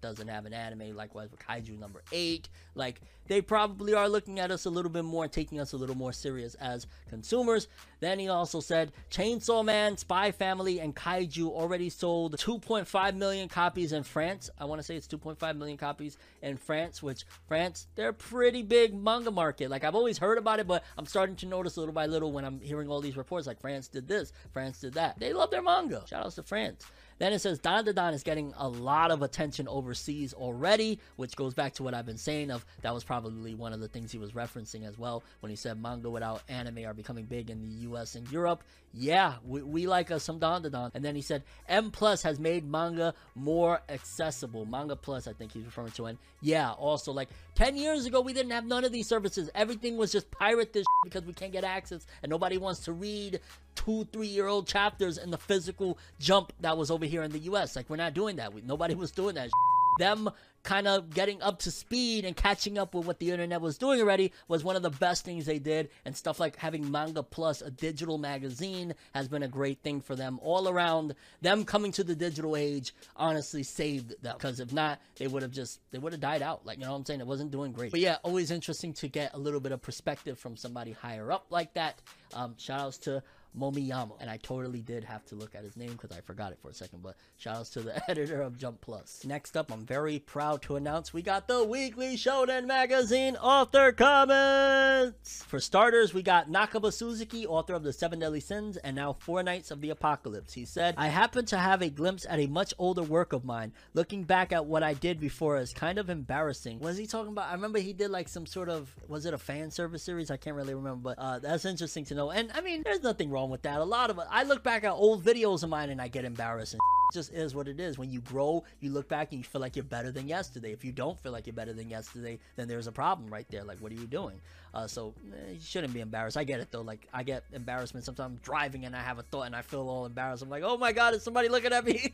doesn't have an anime, likewise with Kaiju number eight, like they probably are looking at us a little bit more and taking us a little more serious as consumers. Then he also said Chainsaw Man, Spy Family, and Kaiju already sold two point five million copies in France. I want to say it's two point five million copies in France, which France, they're pretty big manga market. Like I've always heard about it, but I'm starting to notice little by little when I'm hearing all these reports like France did this, France did that. They love their manga. Shout outs to France. Then it says Dandadan is getting a lot of attention overseas already, which goes back to what I've been saying of that was probably one of the things he was referencing as well when he said manga without anime are becoming big in the U S and Europe. Yeah, we, we like us some Dandadan. And then he said M Plus has made manga more accessible. Manga Plus, I think he's referring to. And yeah, also like ten years ago, we didn't have none of these services. Everything was just pirate this shit because we can't get access and nobody wants to read two, three-year-old chapters in the physical Jump that was over here in the U S. Like we're not doing that. We, nobody was doing that shit. Them kind of getting up to speed and catching up with what the internet was doing already was one of the best things they did, and stuff like having Manga Plus, a digital magazine, has been a great thing for them all around. Them coming to the digital age honestly saved them, because if not, they would have just they would have died out. Like, you know what I'm saying? It wasn't doing great. But yeah, always interesting to get a little bit of perspective from somebody higher up like that. Um, shout outs to Momiyama, and I totally did have to look at his name because I forgot it for a second, but shout outs to the editor of Jump Plus. Next up, I'm very proud to announce we got the Weekly Shonen Magazine author comments. For starters, we got Nakaba Suzuki, author of The Seven Deadly Sins and now Four Nights of the Apocalypse. He said, I happen to have a glimpse at a much older work of mine. Looking back at what I did before is kind of embarrassing. Was he talking about, I remember he did like some sort of, was it a fan service series? I can't really remember, but uh, that's interesting to know. And I mean, there's nothing wrong with that. A lot of I look back at old videos of mine and I get embarrassed and it just is what it is. When you grow, you look back and you feel like you're better than yesterday. If you don't feel like you're better than yesterday, then there's a problem right there. Like, what are you doing? Uh, so eh, you shouldn't be embarrassed. I get it though. Like, I get embarrassment sometimes. I'm driving and I have a thought and I feel all embarrassed. I'm like, oh my god, is somebody looking at me?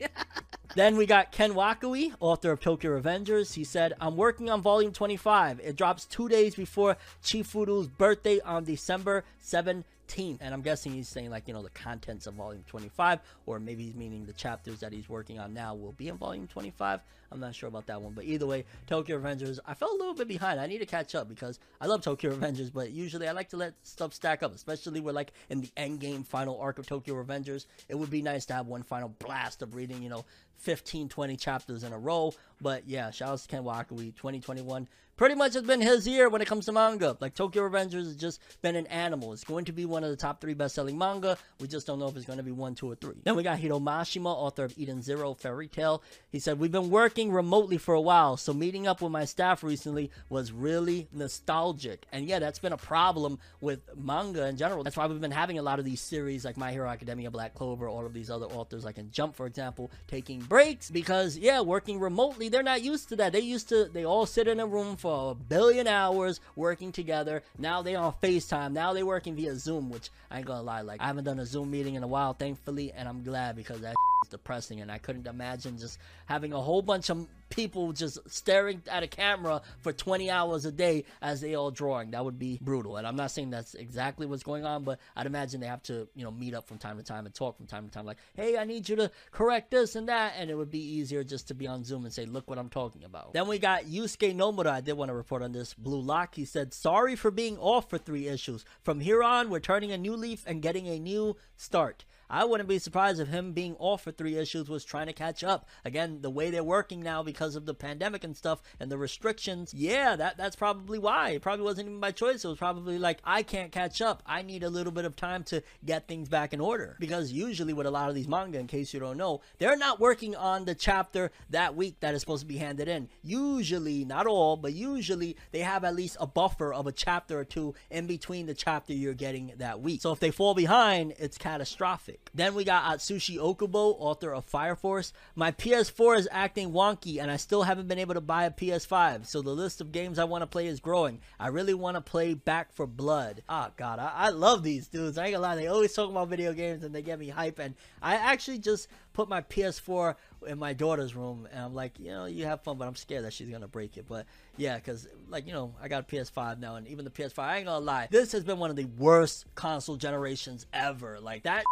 Then we got Ken Wakui, author of Tokyo Revengers. He said, I'm working on volume twenty-five. It drops two days before Chifuru's birthday on December seventeenth. fourteenth, and I'm guessing he's saying like, you know, the contents of volume twenty-five, or maybe he's meaning the chapters that he's working on now will be in volume twenty-five. I'm not sure about that one, but either way, Tokyo Revengers, I fell a little bit behind. I need to catch up because I love Tokyo Revengers, but usually I like to let stuff stack up, especially we're like in the end game final arc of Tokyo Revengers. It would be nice to have one final blast of reading, you know, fifteen, twenty chapters in a row. But yeah, shout out to Ken Wakui. Twenty twenty-one pretty much has been his year when it comes to manga. Like, Tokyo Revengers has just been an animal. It's going to be one of the top three best-selling manga. We just don't know if it's going to be one, two, or three. Then we got Hiromashima, author of Eden Zero Fairy Tale. He said, we've been working remotely for a while, so meeting up with my staff recently was really nostalgic. And yeah, that's been a problem with manga in general. That's why we've been having a lot of these series like My Hero Academia, Black Clover, all of these other authors like in Jump, for example, taking breaks because, yeah, working remotely, they're not used to that. They used to, they all sit in a room for a billion hours working together. Now they on FaceTime. Now they working via Zoom, which I ain't gonna lie, like, I haven't done a Zoom meeting in a while, thankfully, and I'm glad because that is depressing, and I couldn't imagine just having a whole bunch of people just staring at a camera for twenty hours a day as they all drawing. That would be brutal. And I'm not saying that's exactly what's going on, but I'd imagine they have to, you know, meet up from time to time and talk from time to time, like, hey, I need you to correct this and that. And it would be easier just to be on Zoom and say, look what I'm talking about. Then we got Yusuke Nomura. I did want to report on this. Blue Lock, he said, sorry for being off for three issues. From here on, we're turning a new leaf and getting a new start. I wouldn't be surprised if him being off for three issues was trying to catch up. Again, the way they're working now because of the pandemic and stuff and the restrictions, yeah, that, that's probably why. It probably wasn't even by choice. It was probably like, I can't catch up. I need a little bit of time to get things back in order. Because usually with a lot of these manga, in case you don't know, they're not working on the chapter that week that is supposed to be handed in. Usually, not all, but usually they have at least a buffer of a chapter or two in between the chapter you're getting that week. So if they fall behind, it's catastrophic. Then we got Atsushi Okubo, author of Fire Force. My P S four is acting wonky and I still haven't been able to buy a P S five, so the list of games I want to play is growing. I really want to play Back for Blood. Ah, oh, God, I, I love these dudes. I ain't gonna lie, they always talk about video games and they get me hype, and I actually just put my P S four in my daughter's room and I'm like, you know, you have fun, but I'm scared that she's gonna break it. But yeah, because, like, you know, I got a P S five now, and even the P S five, I ain't gonna lie, this has been one of the worst console generations ever. Like, that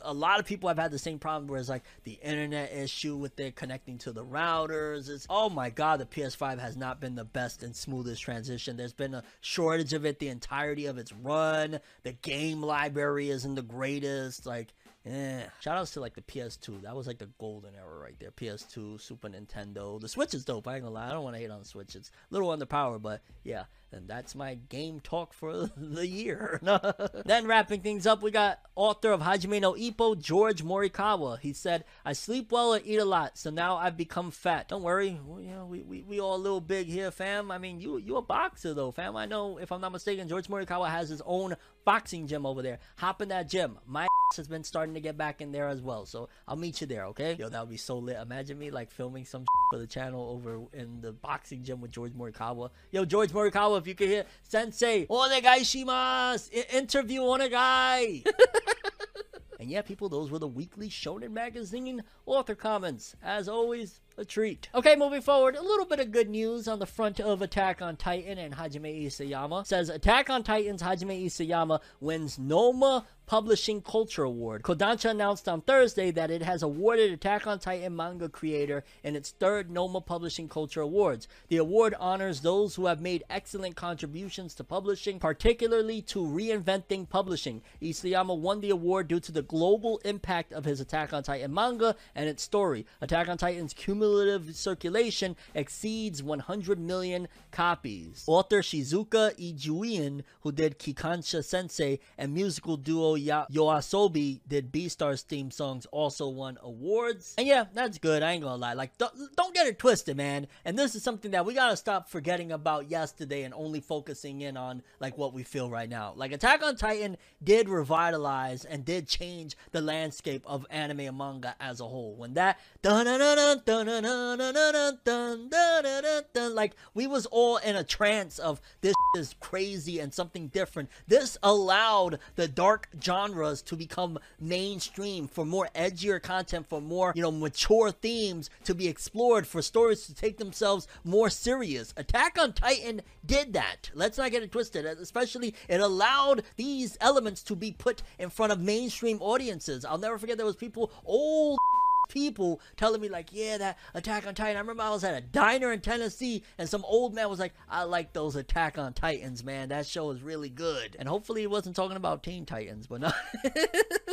a lot of people have had the same problem where it's like the internet issue with it connecting to the routers. It's, oh my God, the P S five has not been the best and smoothest transition. There's been a shortage of it the entirety of its run. The game library isn't the greatest. Like, yeah. Shout outs to like the P S two. That was like the golden era right there. P S two, Super Nintendo. The Switch is dope. I ain't gonna lie. I don't want to hate on the Switch. It's a little underpowered, but yeah. And that's my game talk for the year. Then wrapping things up, we got author of Hajime no Ippo, George Morikawa. He said, I sleep well and eat a lot, so now I've become fat. Don't worry, well, you know, we, we, we all a little big here, fam. I mean, you you a boxer though, fam. I know, if I'm not mistaken, George Morikawa has his own boxing gym over there. Hop in that gym. My ass has been starting to get back in there as well, so I'll meet you there, okay? Yo, that would be so lit. Imagine me like filming some for the channel over in the boxing gym with George Morikawa. Yo, George Morikawa, if you could hear, sensei, onegai shimasu, interview onegai. And yeah, people, those were the Weekly Shonen Magazine author comments. As always, a treat. Okay, moving forward, a little bit of good news on the front of Attack on Titan and Hajime Isayama. Says, Attack on Titan's Hajime Isayama wins Noma Publishing Culture Award. Kodansha announced on Thursday that it has awarded Attack on Titan manga creator in its third Noma Publishing Culture Awards. The award honors those who have made excellent contributions to publishing, particularly to reinventing publishing. Isayama won the award due to the global impact of his Attack on Titan manga and its story. Attack on Titan's cumulative circulation exceeds one hundred million copies. Author Shizuka Ijuian, who did Kikansha Sensei, and musical duo Yoasobi did Beastar's theme songs, also won awards. And yeah, that's good. I ain't gonna lie, like, th don't get it twisted, man. And this is something that we gotta stop forgetting about yesterday and only focusing in on like what we feel right now. Like, Attack on Titan did revitalize and did change the landscape of anime and manga as a whole. When that dun dun dun dun Like, we was all in a trance of this is crazy and something different. This allowed the dark genres to become mainstream, for more edgier content, for more, you know, mature themes to be explored, for stories to take themselves more serious. Attack on Titan did that. Let's not get it twisted. Especially, it allowed these elements to be put in front of mainstream audiences. I'll never forget there was people, old people, telling me like, yeah, that Attack on Titan. I remember I was at a diner in Tennessee and some old man was like, I like those Attack on Titans, man. That show is really good. And hopefully he wasn't talking about Teen Titans, but no.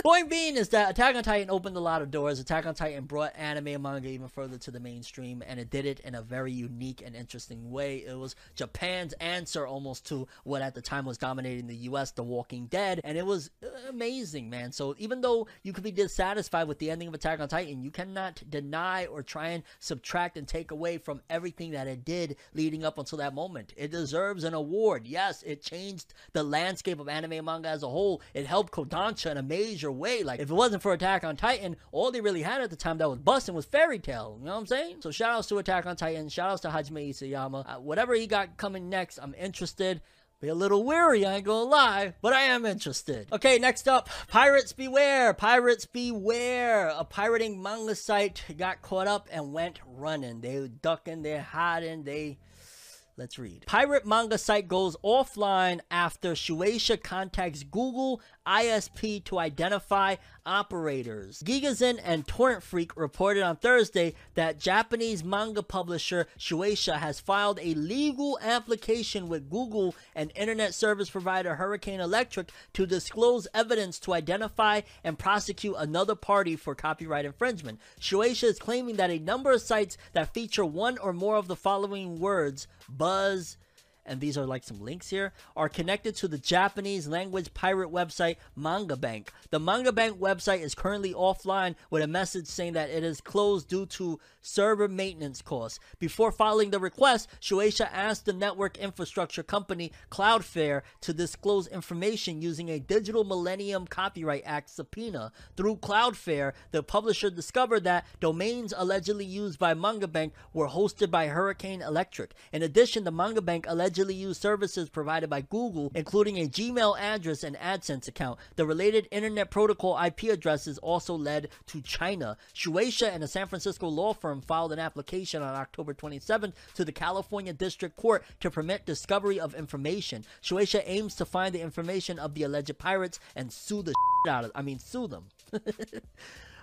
Point being is that Attack on Titan opened a lot of doors. Attack on Titan brought anime and manga even further to the mainstream, and it did it in a very unique and interesting way. It was Japan's answer almost to what at the time was dominating the U S, The Walking Dead, and it was amazing, man. So even though you could be dissatisfied with the ending of Attack on Titan, you cannot deny or try and subtract and take away from everything that it did leading up until that moment. It deserves an award. Yes, it changed the landscape of anime and manga as a whole. It helped Kodansha in a major way. Like, if it wasn't for Attack on Titan, all they really had at the time that was busting was Fairy Tail. You know what I'm saying? So shout outs to Attack on Titan. Shout outs to Hajime Isayama. Uh, whatever he got coming next, I'm interested. Be a little weary, I ain't gonna lie, but I am interested. Okay, next up, Pirates Beware! Pirates Beware! A pirating manga site got caught up and went running. They ducking, they're hiding, they... Let's read. Pirate manga site goes offline after Shueisha contacts Google I S P to identify operators. Gigazen and Torrent Freak reported on Thursday that Japanese manga publisher Shueisha has filed a legal application with Google and internet service provider Hurricane Electric to disclose evidence to identify and prosecute another party for copyright infringement. Shueisha is claiming that a number of sites that feature one or more of the following words, buzz, and these are like some links here, are connected to the Japanese language pirate website Manga Bank. The Manga Bank website is currently offline with a message saying that it is closed due to server maintenance costs. Before filing the request, Shueisha asked the network infrastructure company Cloudflare to disclose information using a Digital Millennium Copyright Act subpoena. Through Cloudflare, the publisher discovered that domains allegedly used by Manga Bank were hosted by Hurricane Electric. In addition, the Manga Bank allegedly use services provided by Google, including a Gmail address and AdSense account. The related internet protocol I P addresses also led to China. Shueisha and a San Francisco law firm filed an application on October twenty-seventh to the California District Court to permit discovery of information. Shueisha aims to find the information of the alleged pirates and sue the shit out of, I mean, sue them.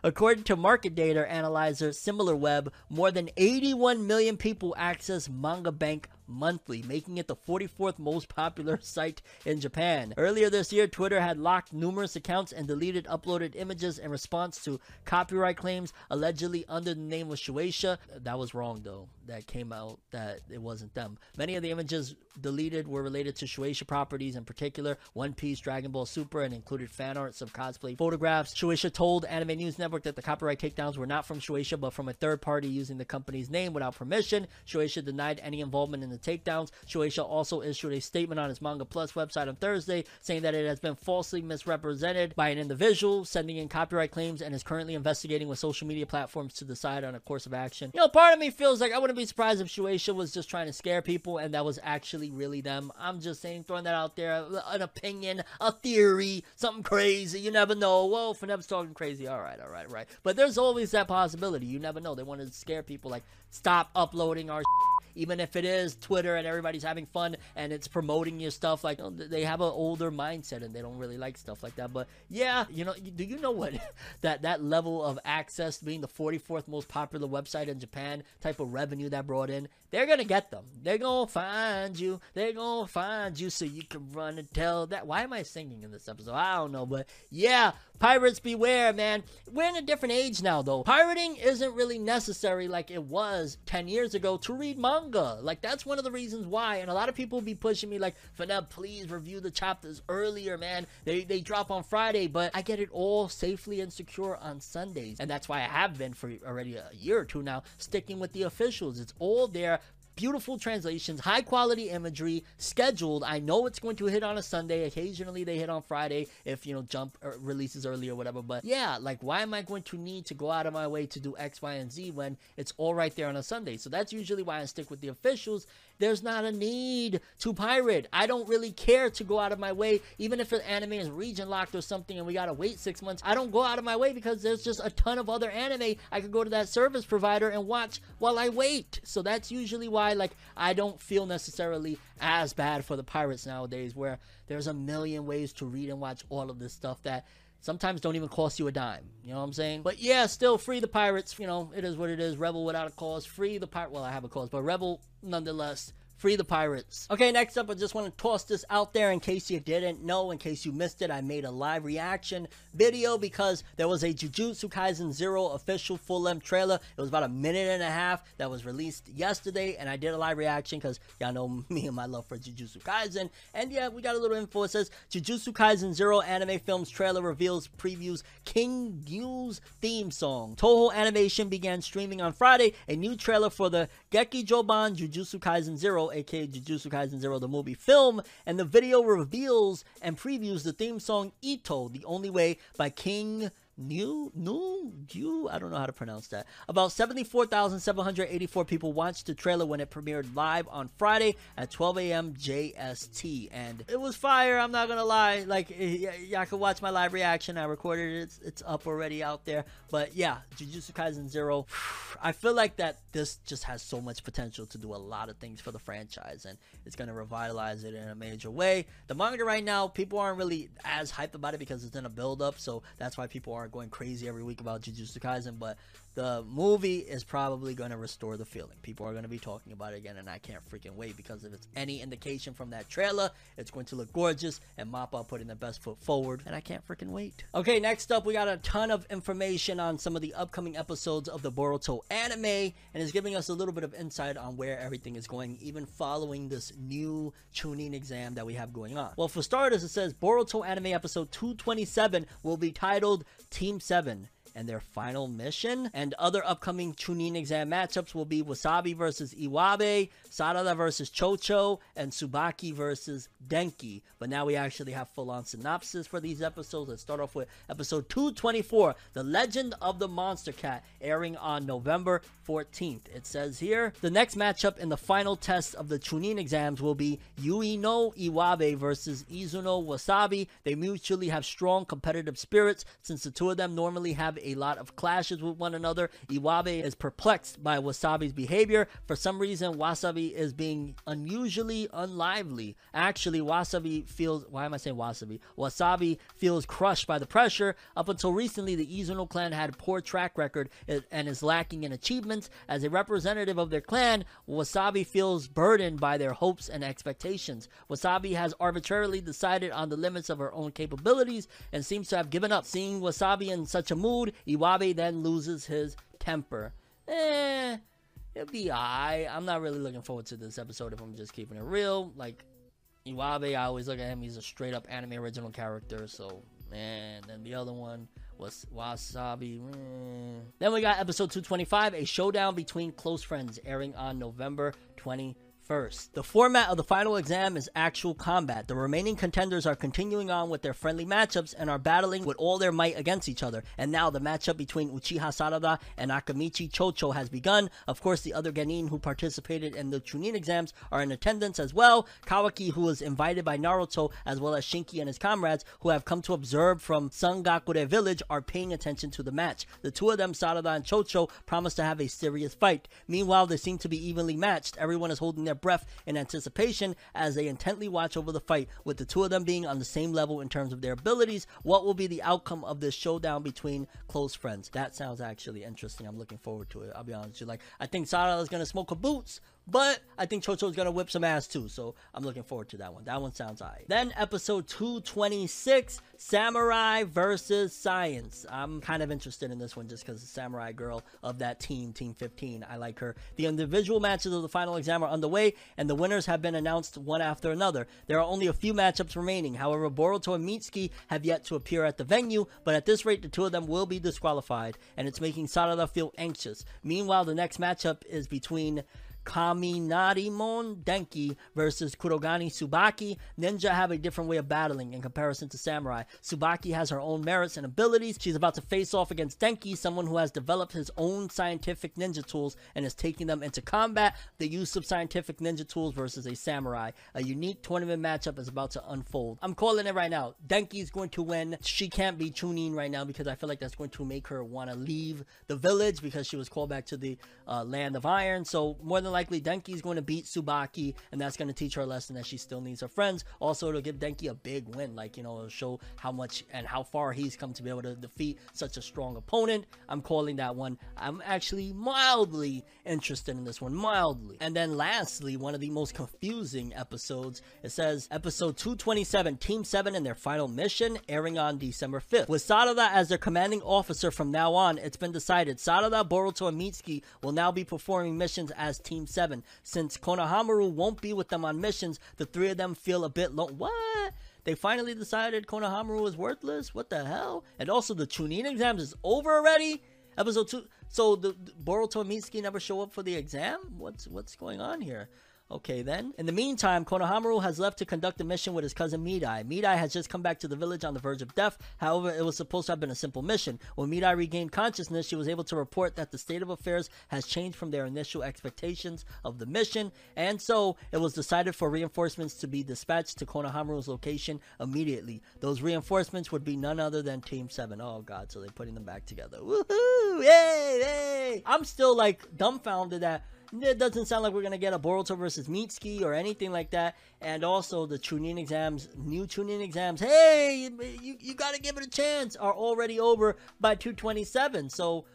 According to market data analyzer SimilarWeb, more than eighty-one million people access Manga Bank monthly, making it the forty-fourth most popular site in Japan. Earlier this year, Twitter had locked numerous accounts and deleted uploaded images in response to copyright claims allegedly under the name of Shueisha. That was wrong, though. That came out that it wasn't them. Many of the images deleted were related to Shueisha properties, in particular One Piece, Dragon Ball Super, and included fan arts of cosplay photographs. Shueisha told Anime News Network that the copyright takedowns were not from Shueisha but from a third party using the company's name without permission. Shueisha denied any involvement in the takedowns. Shueisha also issued a statement on its Manga Plus website on Thursday saying that it has been falsely misrepresented by an individual sending in copyright claims and is currently investigating with social media platforms to decide on a course of action. You know, part of me feels like I wouldn't be surprised if Shueisha was just trying to scare people and that was actually really them. I'm just saying, throwing that out there, an opinion, a theory, something crazy. You never know. Whoa, Fneb's talking crazy. All right, all right, right. But there's always that possibility. You never know. They wanted to scare people like, stop uploading our shit. Even if it is Twitter and everybody's having fun and it's promoting your stuff, like, you know, they have an older mindset and they don't really like stuff like that. But yeah, you know, do you know what that that level of access, being the forty-fourth most popular website in Japan, type of revenue that brought in, they're gonna get them. They're gonna find you. They're gonna find you so you can run and tell that. Why am I singing in this episode? I don't know, but yeah, pirates beware, man. We're in a different age now, though. Pirating isn't really necessary like it was ten years ago to read manga. Like, that's one of the reasons why. And a lot of people be pushing me like, Fneb, please review the chapters earlier, man. They, they drop on Friday, but I get it all safely and secure on Sundays. And that's why I have been for already a year or two now, sticking with the officials. It's all there. beautiful translations, high quality imagery, scheduled. I know it's going to hit on a Sunday. Occasionally they hit on Friday if, you know, Jump releases early or whatever. But yeah, like, why am I going to need to go out of my way to do X, Y, and Z when it's all right there on a Sunday? So that's usually why I stick with the officials. There's not a need to pirate. I don't really care to go out of my way, even if an anime is region locked or something and we gotta wait six months. I don't go out of my way because there's just a ton of other anime I could go to that service provider and watch while I wait. So that's usually why, like, I don't feel necessarily as bad for the pirates nowadays, where there's a million ways to read and watch all of this stuff that sometimes don't even cost you a dime. You know what I'm saying? But yeah, still, free the pirates. You know, it is what it is. Rebel without a cause. Free the pirate. Well, I have a cause, but rebel nonetheless. Free the pirates. Okay, next up, I just want to toss this out there in case you didn't know, in case you missed it. I made a live reaction video because there was a Jujutsu Kaisen Zero official full-length trailer. It was about a minute and a half that was released yesterday, and I did a live reaction because y'all know me and my love for Jujutsu Kaisen. And yeah, we got a little info. It says, Jujutsu Kaisen Zero anime films trailer reveals previews King Yu's theme song. Toho Animation began streaming on Friday a new trailer for the Gekijoban Jujutsu Kaisen Zero, aka Jujutsu Kaisen Zero, the movie film, and the video reveals and previews the theme song Ito, The Only Way by King New, new, new, I don't know how to pronounce that. About seventy-four thousand seven hundred eighty-four people watched the trailer when it premiered live on Friday at twelve A M J S T, and it was fire. I'm not gonna lie. Like, y'all can watch my live reaction. I recorded it. It's, it's up already out there. But yeah, Jujutsu Kaisen Zero. I feel like that this just has so much potential to do a lot of things for the franchise, and it's gonna revitalize it in a major way. The manga right now, people aren't really as hyped about it because it's in a build-up, so that's why people aren't going crazy every week about Jujutsu Kaisen, but the movie is probably going to restore the feeling. People are going to be talking about it again, and I can't freaking wait, because if it's any indication from that trailer, it's going to look gorgeous, and MAPPA putting the best foot forward, and I can't freaking wait. Okay, next up, we got a ton of information on some of the upcoming episodes of the Boruto anime, and it's giving us a little bit of insight on where everything is going, even following this new Chunin exam that we have going on. Well, for starters, it says Boruto anime episode two twenty-seven will be titled Team seven and their final mission, and other upcoming Chunin exam matchups will be Wasabi versus Iwabe, Sarada versus Chocho, and Tsubaki versus Denki. But now we actually have full-on synopsis for these episodes. Let's start off with episode two twenty-four, The Legend of the Monster Cat, airing on November fourteenth. It says here, the next matchup in the final test of the Chunin exams will be Yuino Iwabe versus Izuno Wasabi. They mutually have strong competitive spirits, since the two of them normally have a a lot of clashes with one another. Iwabe is perplexed by Wasabi's behavior. For some reason, Wasabi is being unusually unlively. Actually, Wasabi feels... Why am I saying Wasabi? Wasabi feels crushed by the pressure. Up until recently, the Izuno clan had a poor track record and is lacking in achievements. As a representative of their clan, Wasabi feels burdened by their hopes and expectations. Wasabi has arbitrarily decided on the limits of her own capabilities and seems to have given up. Seeing Wasabi in such a mood, Iwabe then loses his temper. Eh, it'll be alright. I'm not really looking forward to this episode if I'm just keeping it real. Like, Iwabe, I always look at him, he's a straight up anime original character, so man. Then the other one was Wasabi. Mm. Then we got episode two twenty-five, A Showdown Between Close Friends, airing on November twentieth. First, the format of the final exam is actual combat. The remaining contenders are continuing on with their friendly matchups and are battling with all their might against each other. And now the matchup between Uchiha Sarada and Akamichi Chocho has begun. Of course, the other Genin who participated in the Chunin exams are in attendance as well. Kawaki, who was invited by Naruto, as well as Shinki and his comrades, who have come to observe from Sungakure village, are paying attention to the match. The two of them, Sarada and Chocho, promise to have a serious fight. Meanwhile, they seem to be evenly matched. Everyone is holding their breath in anticipation as they intently watch over the fight, with the two of them being on the same level in terms of their abilities. What will be the outcome of this showdown between close friends? That sounds actually interesting. I'm looking forward to it. I'll be honest with you. Like, I think Sarada is gonna smoke her boots, but I think Chocho is gonna whip some ass too, so I'm looking forward to that one. That one sounds alright. Then episode two twenty-six, Samurai versus Science. I'm kind of interested in this one just because the Samurai girl of that team, Team fifteen, I like her. The individual matches of the final exam are underway, and the winners have been announced one after another. There are only a few matchups remaining. However, Boruto and Mitsuki have yet to appear at the venue, but at this rate, the two of them will be disqualified, and it's making Sarada feel anxious. Meanwhile, the next matchup is between Kaminarimon Denki versus Kurogane Tsubaki. Ninja have a different way of battling in comparison to samurai. Tsubaki has her own merits and abilities. She's about to face off against Denki, someone who has developed his own scientific ninja tools and is taking them into combat. The use of scientific ninja tools versus a samurai. A unique tournament matchup is about to unfold. I'm calling it right now. Denki's going to win. She can't be Chunin right now because I feel like that's going to make her want to leave the village because she was called back to the uh, land of iron. So more than likely Denki's going to beat Tsubaki, and that's going to teach her a lesson that she still needs her friends. Also, it'll give Denki a big win, like, you know, it'll show how much and how far he's come to be able to defeat such a strong opponent. I'm calling that one. I'm actually mildly interested in this one, mildly. And then lastly, one of the most confusing episodes. It says episode two twenty-seven, team seven and their final mission, airing on December fifth. With Sarada as their commanding officer from now on, it's been decided Sarada, Boruto, and Mitsuki will now be performing missions as team seven. Since Konohamaru won't be with them on missions, the three of them feel a bit lonely. What? They finally decided Konohamaru was worthless? What the hell? And also the Chunin exams is over already? Episode two. So the, the Boruto and Mitsuki never show up for the exam? What's what's going on here? Okay then. In the meantime, Konohamaru has left to conduct a mission with his cousin Midai. Midai has just come back to the village on the verge of death. However, it was supposed to have been a simple mission. When Midai regained consciousness, she was able to report that the state of affairs has changed from their initial expectations of the mission. And so, it was decided for reinforcements to be dispatched to Konohamaru's location immediately. Those reinforcements would be none other than Team seven. Oh god, so they're putting them back together. Woohoo! Yay! Yay! I'm still like dumbfounded that it doesn't sound like we're going to get a Boruto versus Mitsuki or anything like that. And also the Chunin exams, new Chunin exams, hey, you, you got to give it a chance, are already over by two twenty-seven. So,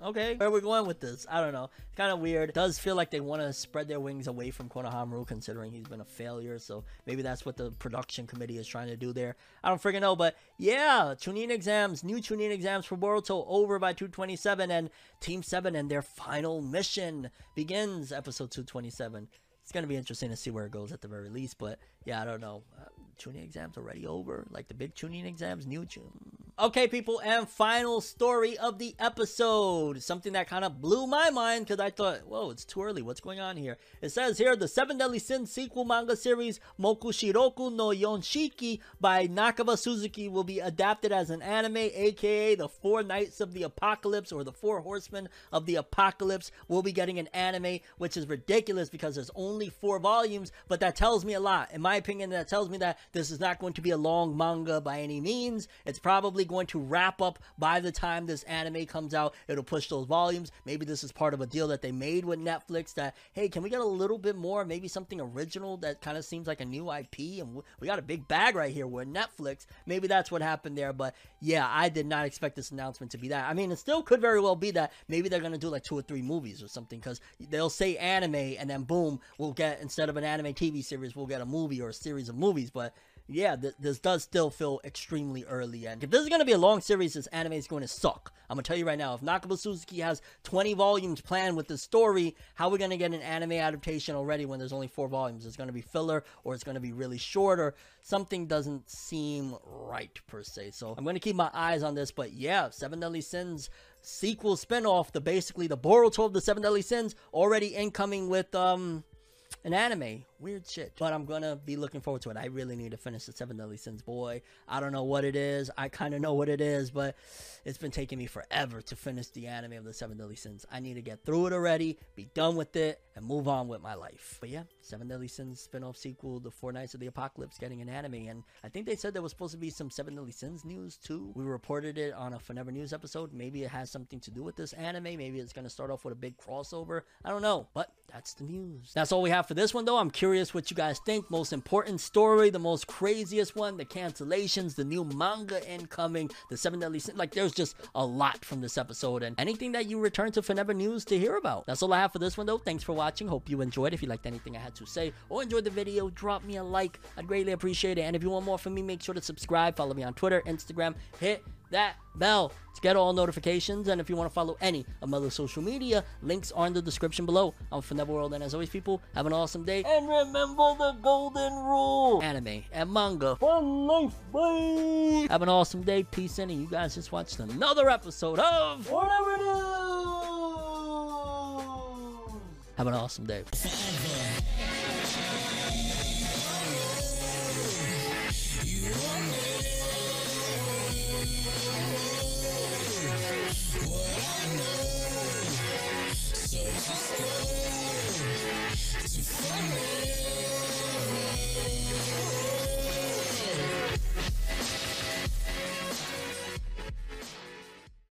okay, where are we going with this? I don't know. It's kind of weird. It does feel like they want to spread their wings away from Konohamaru considering he's been a failure. So maybe that's what the production committee is trying to do there. I don't freaking know. But yeah, Chunin exams, new Chunin exams for Boruto over by two twenty-seven. And Team seven and their final mission begins episode two twenty-seven. It's going to be interesting to see where it goes at the very least. But yeah, I don't know. Uh, Chunin exams already over. Like the big Chunin exams, new Chunin. Okay, people, and final story of the episode. Something that kind of blew my mind because I thought, whoa, it's too early. What's going on here? It says here, the Seven Deadly Sins sequel manga series Mokushiroku no Yonshiki by Nakaba Suzuki will be adapted as an anime, aka the Four Knights of the Apocalypse or the Four Horsemen of the Apocalypse will be getting an anime, which is ridiculous because there's only four volumes, but that tells me a lot. In my opinion, that tells me that this is not going to be a long manga by any means. It's probably going to wrap up by the time this anime comes out. It'll push those volumes. Maybe this is part of a deal that they made with Netflix that, hey, can we get a little bit more, maybe something original that kind of seems like a new I P, and we got a big bag right here. We're Netflix. Maybe that's what happened there. But yeah, I did not expect this announcement to be that. I mean, it still could very well be that maybe they're going to do like two or three movies or something, because they'll say anime and then boom, we'll get, instead of an anime T V series, we'll get a movie or a series of movies. But yeah, th this does still feel extremely early, and if this is going to be a long series, this anime is going to suck. I'm going to tell you right now, if Nakaba Suzuki has twenty volumes planned with this story, how are we going to get an anime adaptation already when there's only four volumes? It's going to be filler, or it's going to be really short, or something doesn't seem right, per se. So I'm going to keep my eyes on this, but yeah, Seven Deadly Sins sequel spinoff, the basically the Boruto of the Seven Deadly Sins, already incoming with, um... an anime. Weird shit. But I'm gonna be looking forward to it. I really need to finish the Seven Deadly Sins, boy. I don't know what it is. I kind of know what it is, but it's been taking me forever to finish the anime of the Seven Deadly Sins. I need to get through it already, be done with it, and move on with my life. But yeah, Seven Deadly Sins spin-off sequel, The Four Knights of the Apocalypse, getting an anime. And I think they said there was supposed to be some Seven Deadly Sins news too. We reported it on a Forever News episode. Maybe it has something to do with this anime. Maybe it's gonna start off with a big crossover. I don't know, but that's the news. That's all we have for this one though. I'm curious what you guys think. Most important story, the most craziest one, the cancellations, the new manga incoming, the Seven Deadly Sins. Like, there's just a lot from this episode, and anything that you return to Forever News to hear about. That's all I have for this one though. Thanks for watching. Hope you enjoyed. If you liked anything I had to say or enjoyed the video, drop me a like. I'd greatly appreciate it. And if you want more from me, make sure to subscribe. Follow me on Twitter, Instagram. Hit that bell to get all notifications. And if you want to follow any of my other social media, links are in the description below. I'm Forever World, and as always, people, have an awesome day, and remember the golden rule: anime and manga for life. Bye. Have an awesome day, peace, and you guys just watched another episode of Whatever It Is. Have an awesome day.